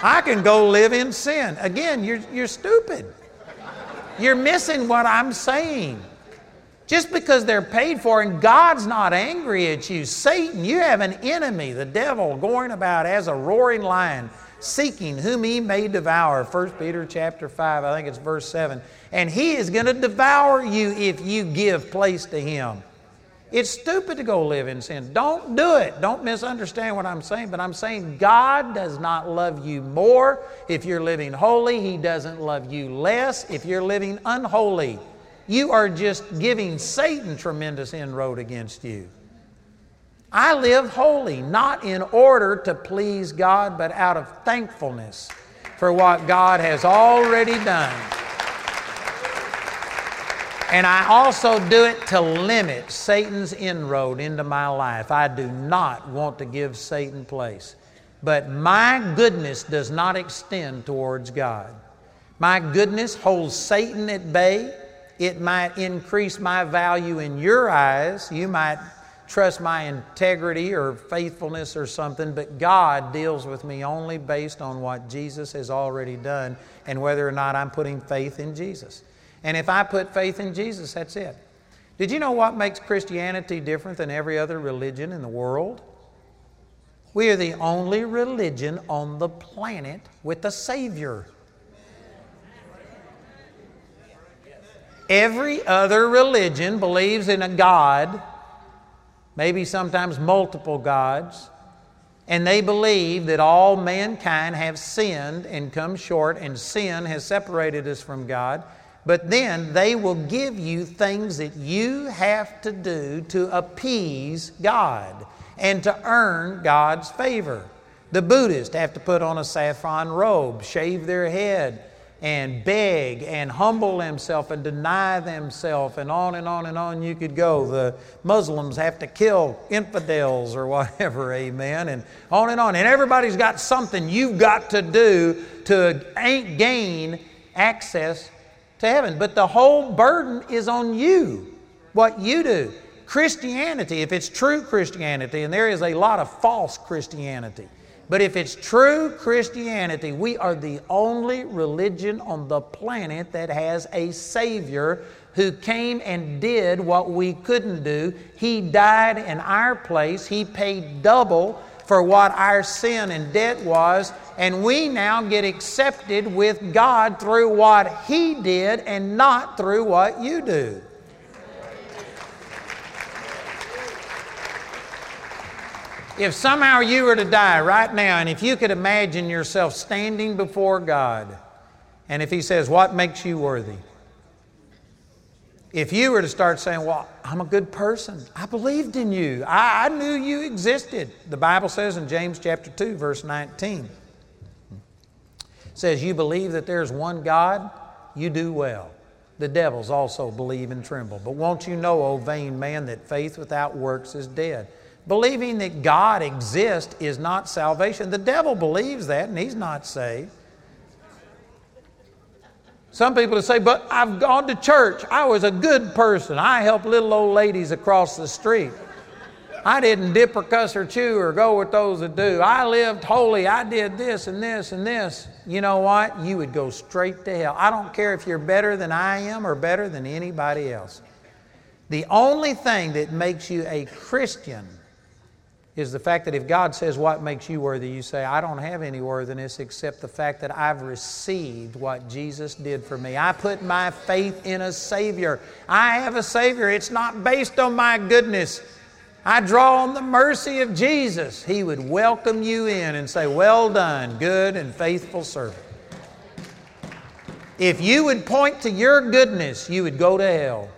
I can go live in sin. Again, you're stupid. You're missing what I'm saying. Just because they're paid for and God's not angry at you. Satan, you have an enemy, the devil, going about as a roaring lion, seeking whom he may devour. 1 Peter chapter 5, I think it's verse 7. And he is going to devour you if you give place to him. It's stupid to go live in sin. Don't do it. Don't misunderstand what I'm saying, but I'm saying God does not love you more if you're living holy. He doesn't love you less if you're living unholy. You are just giving Satan tremendous inroad against you. I live holy, not in order to please God, but out of thankfulness for what God has already done. And I also do it to limit Satan's inroad into my life. I do not want to give Satan place. But my goodness does not extend towards God. My goodness holds Satan at bay. It might increase my value in your eyes. You might trust my integrity or faithfulness or something, but God deals with me only based on what Jesus has already done and whether or not I'm putting faith in Jesus. And if I put faith in Jesus, that's it. Did you know what makes Christianity different than every other religion in the world? We are the only religion on the planet with a Savior. Every other religion believes in a God, maybe sometimes multiple gods, and they believe that all mankind have sinned and come short, and sin has separated us from God. But then they will give you things that you have to do to appease God and to earn God's favor. The Buddhists have to put on a saffron robe, shave their head, and beg and humble themselves and deny themselves, and on and on and on you could go. The Muslims have to kill infidels or whatever, amen, and on and on. And everybody's got something you've got to do to gain access to heaven. But the whole burden is on you, what you do. Christianity, if it's true Christianity, and there is a lot of false Christianity, but if it's true Christianity, we are the only religion on the planet that has a Savior who came and did what we couldn't do. He died in our place. He paid double for what our sin and debt was, and we now get accepted with God through what He did and not through what you do. If somehow you were to die right now, and if you could imagine yourself standing before God, and if He says, what makes you worthy? If you were to start saying, well, I'm a good person. I believed in you. I knew you existed. The Bible says in James chapter 2, verse 19, says, you believe that there's one God, you do well. The devils also believe and tremble. But won't you know, O vain man, that faith without works is dead. Believing that God exists is not salvation. The devil believes that, and he's not saved. Some people say, but I've gone to church. I was a good person. I helped little old ladies across the street. I didn't dip or cuss or chew or go with those that do. I lived holy. I did this and this and this. You know what? You would go straight to hell. I don't care if you're better than I am or better than anybody else. The only thing that makes you a Christian is the fact that if God says what makes you worthy, you say, I don't have any worthiness except the fact that I've received what Jesus did for me. I put my faith in a Savior. I have a Savior. It's not based on my goodness. I draw on the mercy of Jesus. He would welcome you in and say, well done, good and faithful servant. If you would point to your goodness, you would go to hell.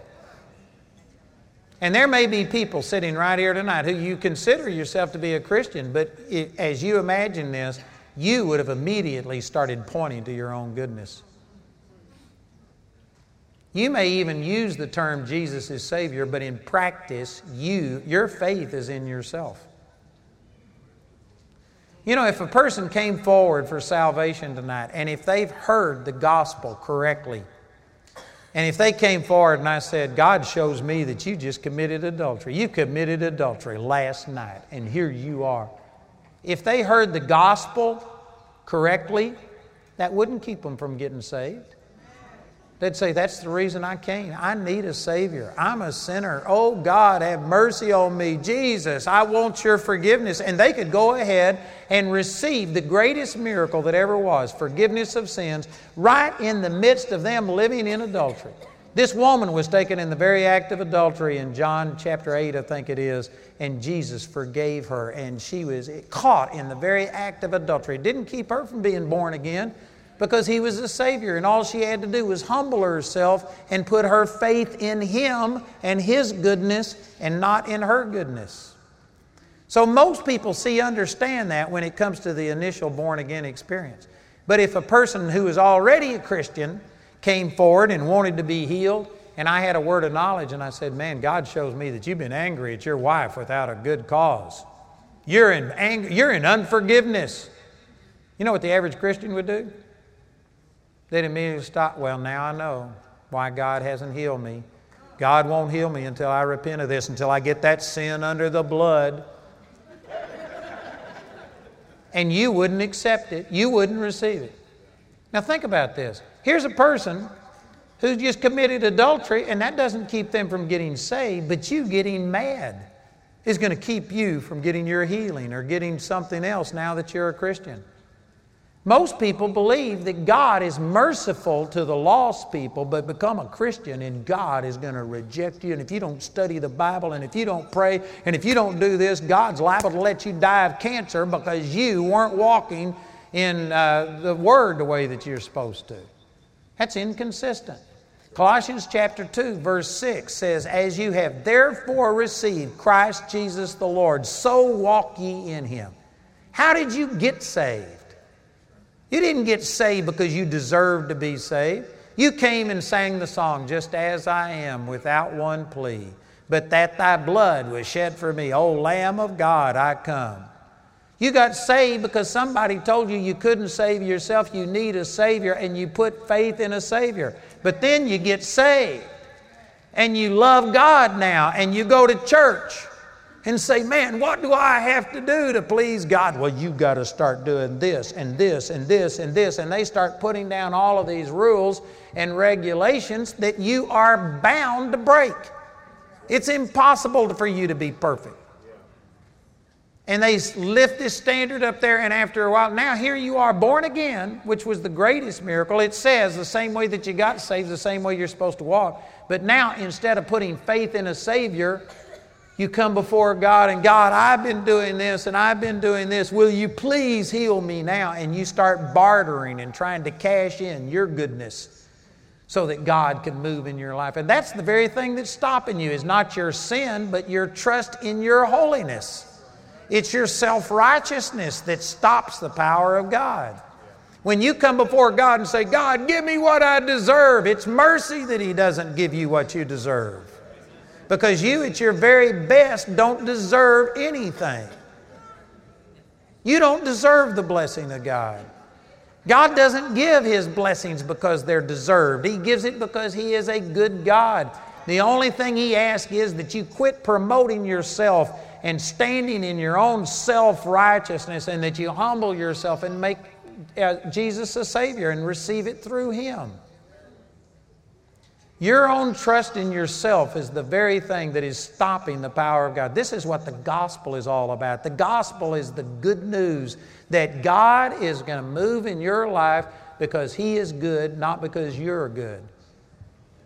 And there may be people sitting right here tonight who you consider yourself to be a Christian, but as you imagine this, you would have immediately started pointing to your own goodness. You may even use the term Jesus is Savior, but in practice, your faith is in yourself. You know, if a person came forward for salvation tonight, and if they've heard the gospel correctly, and if they came forward and I said, God shows me that you just committed adultery. You committed adultery last night, and here you are. If they heard the gospel correctly, that wouldn't keep them from getting saved. They'd say, that's the reason I came. I need a Savior. I'm a sinner. Oh, God, have mercy on me. Jesus, I want your forgiveness. And they could go ahead and receive the greatest miracle that ever was, forgiveness of sins, right in the midst of them living in adultery. This woman was taken in the very act of adultery in John chapter 8, I think it is, and Jesus forgave her, and she was caught in the very act of adultery. It didn't keep her from being born again, because He was the Savior, and all she had to do was humble herself and put her faith in Him and His goodness and not in her goodness. So most people see, understand that when it comes to the initial born-again experience. But if a person who is already a Christian came forward and wanted to be healed, and I had a word of knowledge and I said, man, God shows me that you've been angry at your wife without a good cause. You're in anger, you're in unforgiveness. You know what the average Christian would do? They'd immediately stop. Well, now I know why God hasn't healed me. God won't heal me until I repent of this, until I get that sin under the blood. And you wouldn't accept it. You wouldn't receive it. Now think about this. Here's a person who's just committed adultery, and that doesn't keep them from getting saved, but you getting mad is going to keep you from getting your healing or getting something else now that you're a Christian. Most people believe that God is merciful to the lost people, but become a Christian and God is going to reject you. And if you don't study the Bible, and if you don't pray, and if you don't do this, God's liable to let you die of cancer because you weren't walking in the Word the way that you're supposed to. That's inconsistent. Colossians chapter 2, verse 6 says, as you have therefore received Christ Jesus the Lord, so walk ye in Him. How did you get saved? You didn't get saved because you deserved to be saved. You came and sang the song, just as I am, without one plea, but that thy blood was shed for me. O Lamb of God, I come. You got saved because somebody told you you couldn't save yourself, you need a Savior, and you put faith in a Savior. But then you get saved, and you love God now, and you go to church and say, man, what do I have to do to please God? Well, you've got to start doing this and this and this and this. And they start putting down all of these rules and regulations that you are bound to break. It's impossible for you to be perfect. And they lift this standard up there, and after a while, now here you are born again, which was the greatest miracle. It says the same way that you got saved, the same way you're supposed to walk. But now instead of putting faith in a Savior, you come before God and God, I've been doing this and I've been doing this. Will you please heal me now? And you start bartering and trying to cash in your goodness so that God can move in your life. And that's the very thing that's stopping you. It's not your sin, but your trust in your holiness. It's your self-righteousness that stops the power of God. When you come before God and say, God, give me what I deserve. It's mercy that He doesn't give you what you deserve. Because you, at your very best, don't deserve anything. You don't deserve the blessing of God. God doesn't give His blessings because they're deserved. He gives it because He is a good God. The only thing He asks is that you quit promoting yourself and standing in your own self-righteousness, and that you humble yourself and make Jesus a Savior and receive it through Him. Your own trust in yourself is the very thing that is stopping the power of God. This is what the gospel is all about. The gospel is the good news that God is going to move in your life because He is good, not because you're good.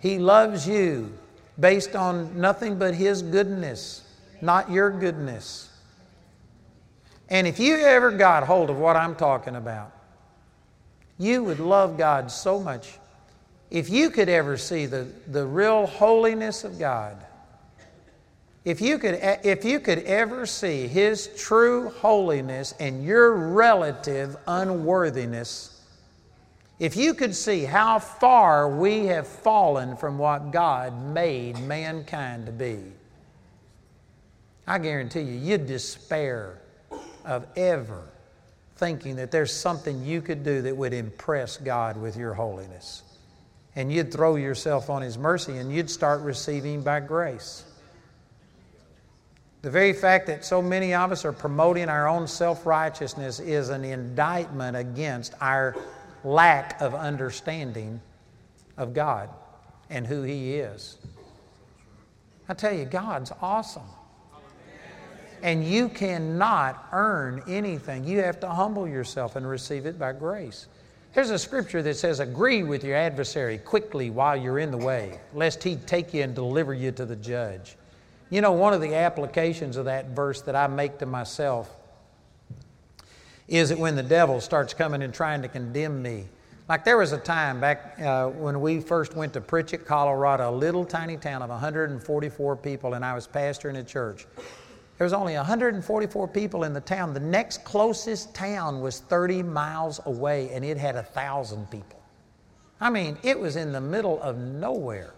He loves you based on nothing but His goodness, not your goodness. And if you ever got hold of what I'm talking about, you would love God so much. If you could ever see the real holiness of God, if you could ever see His true holiness and your relative unworthiness, if you could see how far we have fallen from what God made mankind to be, I guarantee you, you'd despair of ever thinking that there's something you could do that would impress God with your holiness. And you'd throw yourself on His mercy and you'd start receiving by grace. The very fact that so many of us are promoting our own self-righteousness is an indictment against our lack of understanding of God and who He is. I tell you, God's awesome. And you cannot earn anything. You have to humble yourself and receive it by grace. There's a scripture that says, agree with your adversary quickly while you're in the way, lest he take you and deliver you to the judge. You know, one of the applications of that verse that I make to myself is that when the devil starts coming and trying to condemn me, like there was a time back when we first went to Pritchett, Colorado, a little tiny town of 144 people, and I was pastoring a church. There was only 144 people in the town. The next closest town was 30 miles away, and it had 1,000 people. I mean, it was in the middle of nowhere.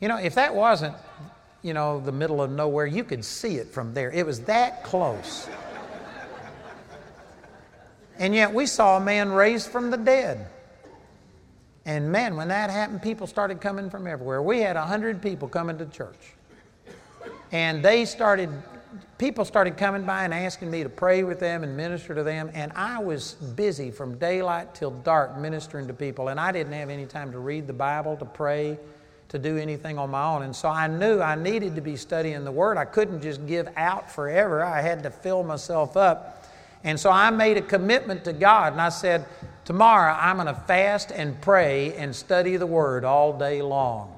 You know, if that wasn't, you know, the middle of nowhere, you could see it from there. It was that close. And yet we saw a man raised from the dead. And man, when that happened, people started coming from everywhere. We had 100 people coming to church. And people started coming by and asking me to pray with them and minister to them. And I was busy from daylight till dark ministering to people. And I didn't have any time to read the Bible, to pray, to do anything on my own. And so I knew I needed to be studying the Word. I couldn't just give out forever. I had to fill myself up. And so I made a commitment to God. And I said, tomorrow, I'm going to fast and pray and study the Word all day long.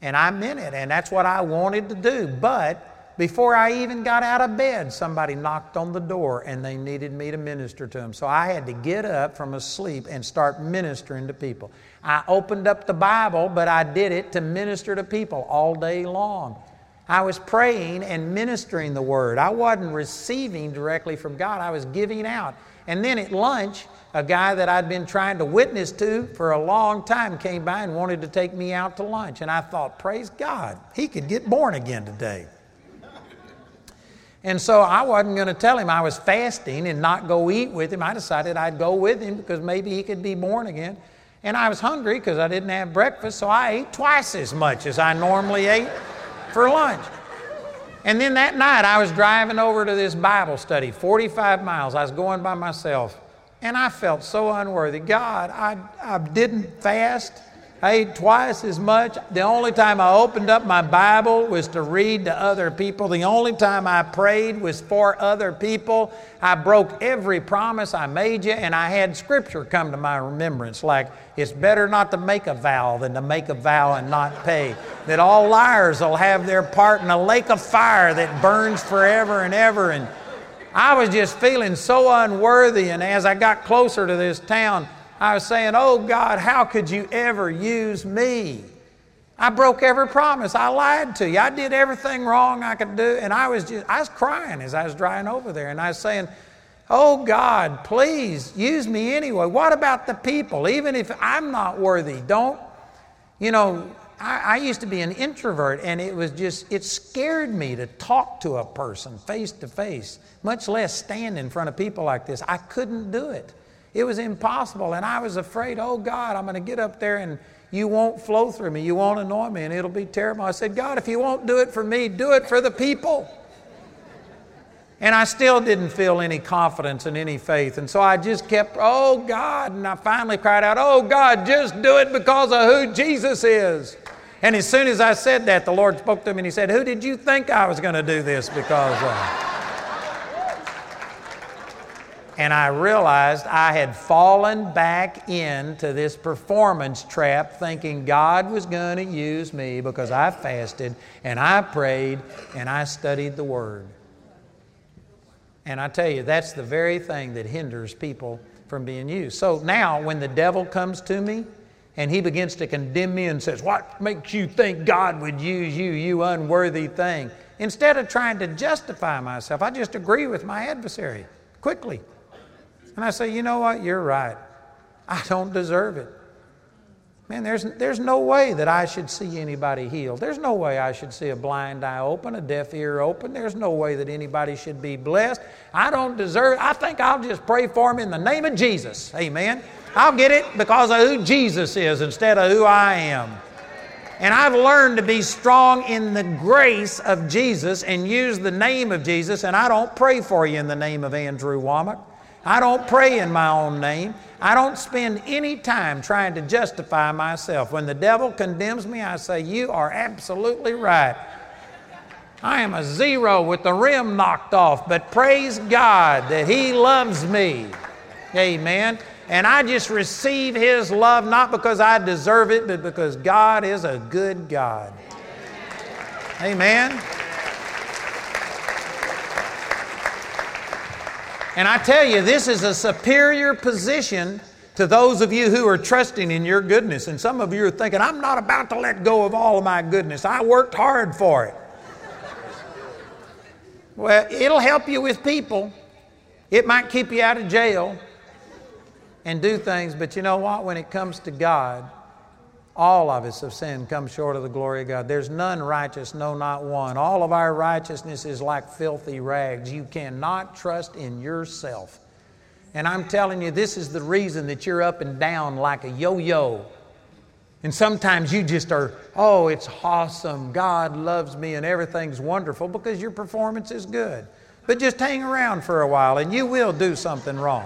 And I meant it, and that's what I wanted to do. But before I even got out of bed, somebody knocked on the door, and they needed me to minister to them. So I had to get up from a sleep and start ministering to people. I opened up the Bible, but I did it to minister to people all day long. I was praying and ministering the Word. I wasn't receiving directly from God. I was giving out. And then at lunch, a guy that I'd been trying to witness to for a long time came by and wanted to take me out to lunch. And I thought, praise God, he could get born again today. And so I wasn't going to tell him I was fasting and not go eat with him. I decided I'd go with him because maybe he could be born again. And I was hungry because I didn't have breakfast, so I ate twice as much as I normally ate for lunch. And then that night, I was driving over to this Bible study, 45 miles. I was going by myself, and I felt so unworthy. God, I didn't fast. I ate twice as much. The only time I opened up my Bible was to read to other people. The only time I prayed was for other people. I broke every promise I made you, and I had Scripture come to my remembrance, like it's better not to make a vow than to make a vow and not pay, that all liars will have their part in a lake of fire that burns forever and ever. And I was just feeling so unworthy, and as I got closer to this town, I was saying, oh God, how could you ever use me? I broke every promise. I lied to you. I did everything wrong I could do. And I was crying as I was driving over there. And I was saying, oh God, please use me anyway. What about the people? Even if I'm not worthy, I used to be an introvert, and it scared me to talk to a person face to face, much less stand in front of people like this. I couldn't do it. It was impossible, and I was afraid, oh God, I'm going to get up there and you won't flow through me, you won't anoint me, and it'll be terrible. I said, God, if you won't do it for me, do it for the people. And I still didn't feel any confidence and any faith, and so I just kept, oh God, and I finally cried out, oh God, just do it because of who Jesus is. And as soon as I said that, the Lord spoke to me, and He said, who did you think I was going to do this because of? And I realized I had fallen back into this performance trap, thinking God was going to use me because I fasted and I prayed and I studied the Word. And I tell you, that's the very thing that hinders people from being used. So now when the devil comes to me and he begins to condemn me and says, what makes you think God would use you, you unworthy thing? Instead of trying to justify myself, I just agree with my adversary quickly. And I say, you know what? You're right. I don't deserve it. Man, there's no way that I should see anybody healed. There's no way I should see a blind eye open, a deaf ear open. There's no way that anybody should be blessed. I don't deserve it. I think I'll just pray for him in the name of Jesus. Amen. I'll get it because of who Jesus is instead of who I am. And I've learned to be strong in the grace of Jesus and use the name of Jesus. And I don't pray for you in the name of Andrew Wommack. I don't pray in my own name. I don't spend any time trying to justify myself. When the devil condemns me, I say, you are absolutely right. I am a zero with the rim knocked off, but praise God that He loves me. Amen. And I just receive His love, not because I deserve it, but because God is a good God. Amen. And I tell you, this is a superior position to those of you who are trusting in your goodness. And some of you are thinking, I'm not about to let go of all of my goodness. I worked hard for it. Well, it'll help you with people. It might keep you out of jail and do things. But you know what? When it comes to God, all of us have sinned, come short of the glory of God. There's none righteous, no, not one. All of our righteousness is like filthy rags. You cannot trust in yourself. And I'm telling you, this is the reason that you're up and down like a yo-yo. And sometimes you just are, oh, it's awesome. God loves me and everything's wonderful because your performance is good. But just hang around for a while and you will do something wrong.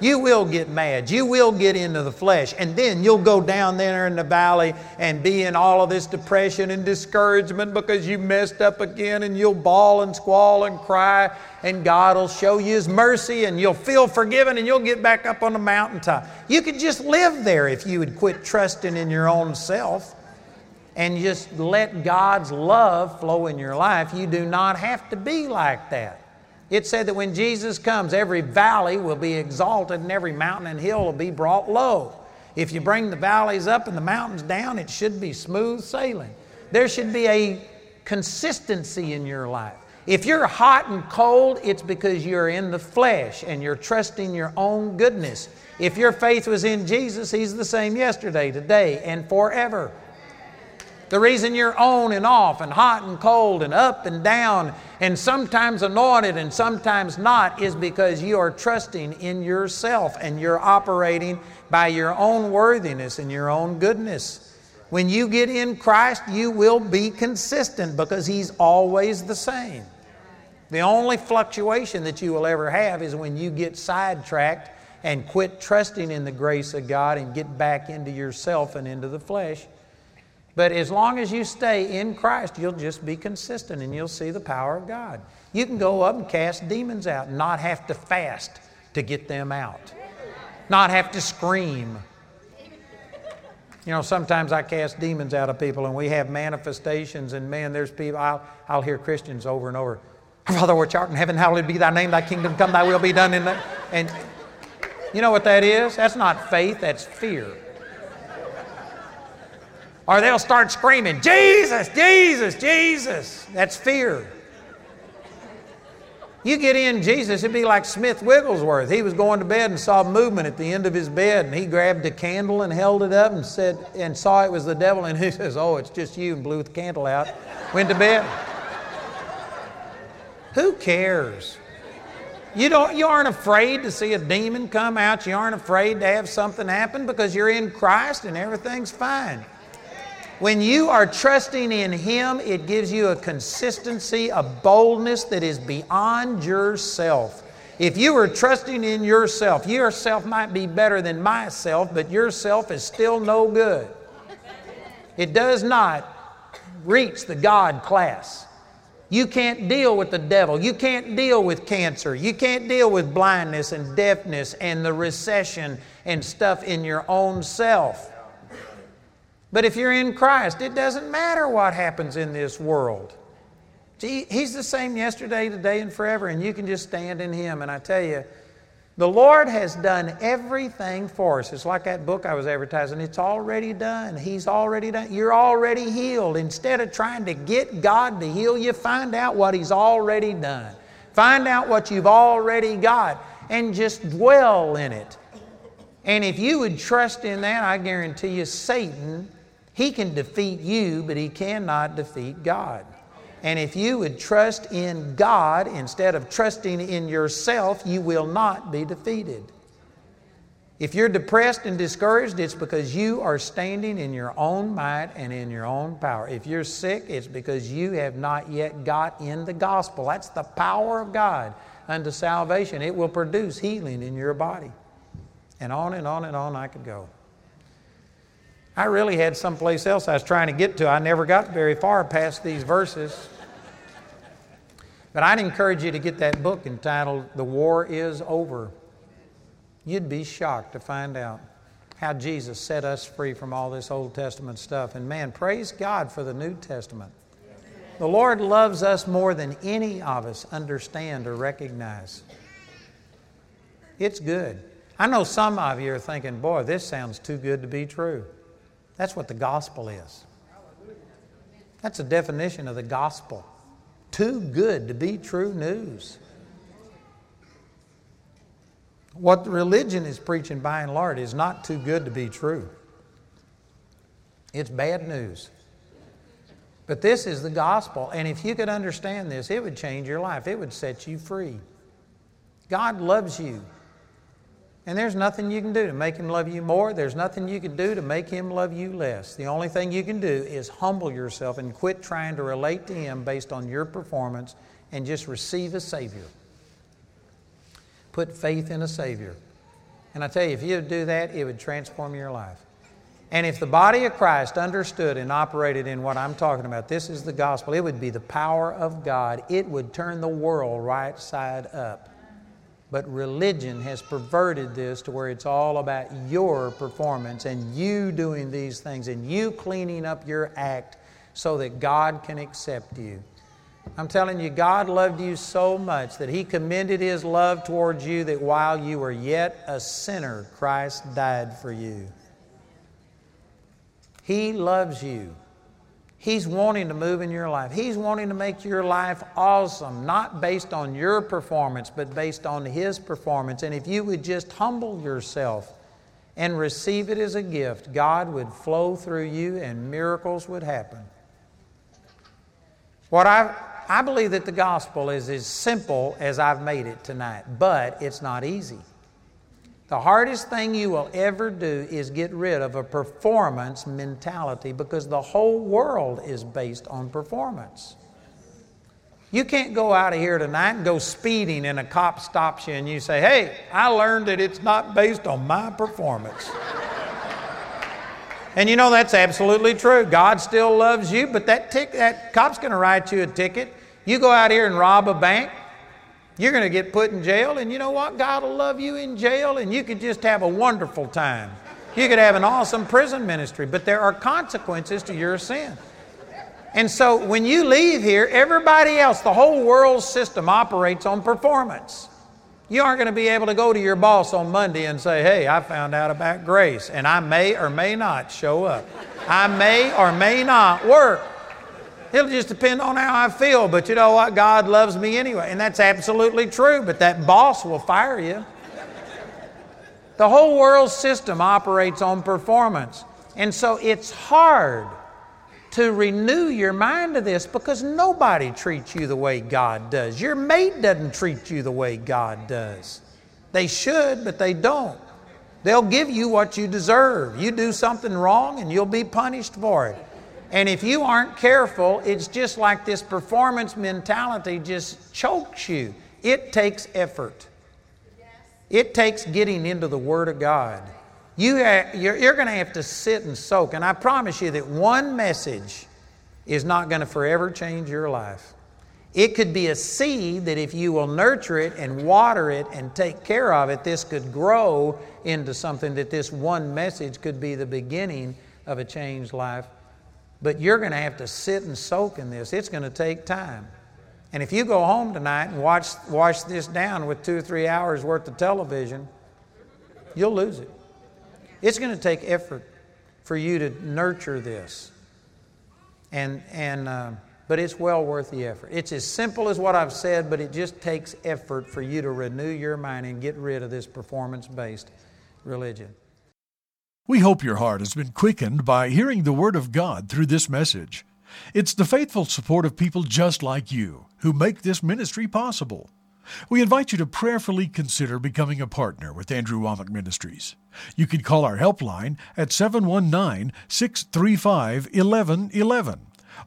You will get mad. You will get into the flesh. And then you'll go down there in the valley and be in all of this depression and discouragement because you messed up again, and you'll bawl and squall and cry, and God will show you His mercy and you'll feel forgiven and you'll get back up on the mountaintop. You could just live there if you would quit trusting in your own self and just let God's love flow in your life. You do not have to be like that. It said that when Jesus comes, every valley will be exalted and every mountain and hill will be brought low. If you bring the valleys up and the mountains down, it should be smooth sailing. There should be a consistency in your life. If you're hot and cold, it's because you're in the flesh and you're trusting your own goodness. If your faith was in Jesus, He's the same yesterday, today, and forever. The reason you're on and off and hot and cold and up and down and sometimes anointed and sometimes not is because you are trusting in yourself and you're operating by your own worthiness and your own goodness. When you get in Christ, you will be consistent because He's always the same. The only fluctuation that you will ever have is when you get sidetracked and quit trusting in the grace of God and get back into yourself and into the flesh. But as long as you stay in Christ, you'll just be consistent and you'll see the power of God. You can go up and cast demons out and not have to fast to get them out. Not have to scream. You know, sometimes I cast demons out of people and we have manifestations, and man, there's people, I'll hear Christians over and over, Father, which art in heaven, hallowed be thy name, thy kingdom come, thy will be done in thy... And you know what that is? That's not faith, that's fear. Or they'll start screaming, Jesus, Jesus, Jesus. That's fear. You get in Jesus, it'd be like Smith Wigglesworth. He was going to bed and saw movement at the end of his bed, and he grabbed a candle and held it up and said, and saw it was the devil, and he says, oh, it's just you, and blew the candle out, went to bed. Who cares? You aren't afraid to see a demon come out. You aren't afraid to have something happen because you're in Christ and everything's fine. When you are trusting in Him, it gives you a consistency, a boldness that is beyond yourself. If you are trusting in yourself might be better than myself, but yourself is still no good. It does not reach the God class. You can't deal with the devil. You can't deal with cancer. You can't deal with blindness and deafness and the recession and stuff in your own self. But if you're in Christ, it doesn't matter what happens in this world. He's the same yesterday, today, and forever, and you can just stand in Him. And I tell you, the Lord has done everything for us. It's like that book I was advertising. It's already done. He's already done. You're already healed. Instead of trying to get God to heal you, find out what He's already done. Find out what you've already got and just dwell in it. And if you would trust in that, I guarantee you, Satan... He can defeat you, but he cannot defeat God. And if you would trust in God instead of trusting in yourself, you will not be defeated. If you're depressed and discouraged, it's because you are standing in your own might and in your own power. If you're sick, it's because you have not yet got in the gospel. That's the power of God unto salvation. It will produce healing in your body. And on and on and on I could go. I really had someplace else I was trying to get to. I never got very far past these verses. But I'd encourage you to get that book entitled The War Is Over. You'd be shocked to find out how Jesus set us free from all this Old Testament stuff. And man, praise God for the New Testament. The Lord loves us more than any of us understand or recognize. It's good. I know some of you are thinking, boy, this sounds too good to be true. That's what the gospel is. That's the definition of the gospel. Too good to be true news. What religion is preaching by and large is not too good to be true. It's bad news. But this is the gospel, and if you could understand this, it would change your life. It would set you free. God loves you, and there's nothing you can do to make Him love you more. There's nothing you can do to make Him love you less. The only thing you can do is humble yourself and quit trying to relate to Him based on your performance and just receive a Savior. Put faith in a Savior. And I tell you, if you would do that, it would transform your life. And if the body of Christ understood and operated in what I'm talking about, this is the gospel, it would be the power of God. It would turn the world right side up. But religion has perverted this to where it's all about your performance and you doing these things and you cleaning up your act so that God can accept you. I'm telling you, God loved you so much that He commended His love towards you that while you were yet a sinner, Christ died for you. He loves you. He's wanting to move in your life. He's wanting to make your life awesome, not based on your performance, but based on His performance. And if you would just humble yourself and receive it as a gift, God would flow through you and miracles would happen. What I believe that the gospel is as simple as I've made it tonight, but it's not easy. The hardest thing you will ever do is get rid of a performance mentality because the whole world is based on performance. You can't go out of here tonight and go speeding and a cop stops you and you say, hey, I learned that it's not based on my performance. And you know that's absolutely true. God still loves you, but that cop's going to write you a ticket. You go out here and rob a bank, you're going to get put in jail, and you know what? God will love you in jail, and you could just have a wonderful time. You could have an awesome prison ministry, but there are consequences to your sin. And so when you leave here, everybody else, the whole world system operates on performance. You aren't going to be able to go to your boss on Monday and say, hey, I found out about grace, and I may or may not show up. I may or may not work. It'll just depend on how I feel, but you know what? God loves me anyway. And that's absolutely true, but that boss will fire you. The whole world system operates on performance. And so it's hard to renew your mind to this because nobody treats you the way God does. Your mate doesn't treat you the way God does. They should, but they don't. They'll give you what you deserve. You do something wrong and you'll be punished for it. And if you aren't careful, it's just like this performance mentality just chokes you. It takes effort. It takes getting into the Word of God. You're going to have to sit and soak. And I promise you that one message is not going to forever change your life. It could be a seed that if you will nurture it and water it and take care of it, this could grow into something that this one message could be the beginning of a changed life. But you're going to have to sit and soak in this. It's going to take time. And if you go home tonight and wash this down with 2 or 3 hours worth of television, you'll lose it. It's going to take effort for you to nurture this. But it's well worth the effort. It's as simple as what I've said, but it just takes effort for you to renew your mind and get rid of this performance-based religion. We hope your heart has been quickened by hearing the Word of God through this message. It's the faithful support of people just like you who make this ministry possible. We invite you to prayerfully consider becoming a partner with Andrew Wommack Ministries. You can call our helpline at 719-635-1111,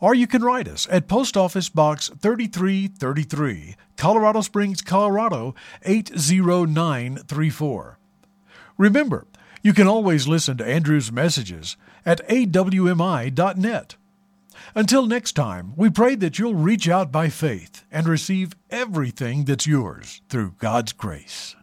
or you can write us at Post Office Box 3333, Colorado Springs, Colorado 80934. Remember, you can always listen to Andrew's messages at awmi.net. Until next time, we pray that you'll reach out by faith and receive everything that's yours through God's grace.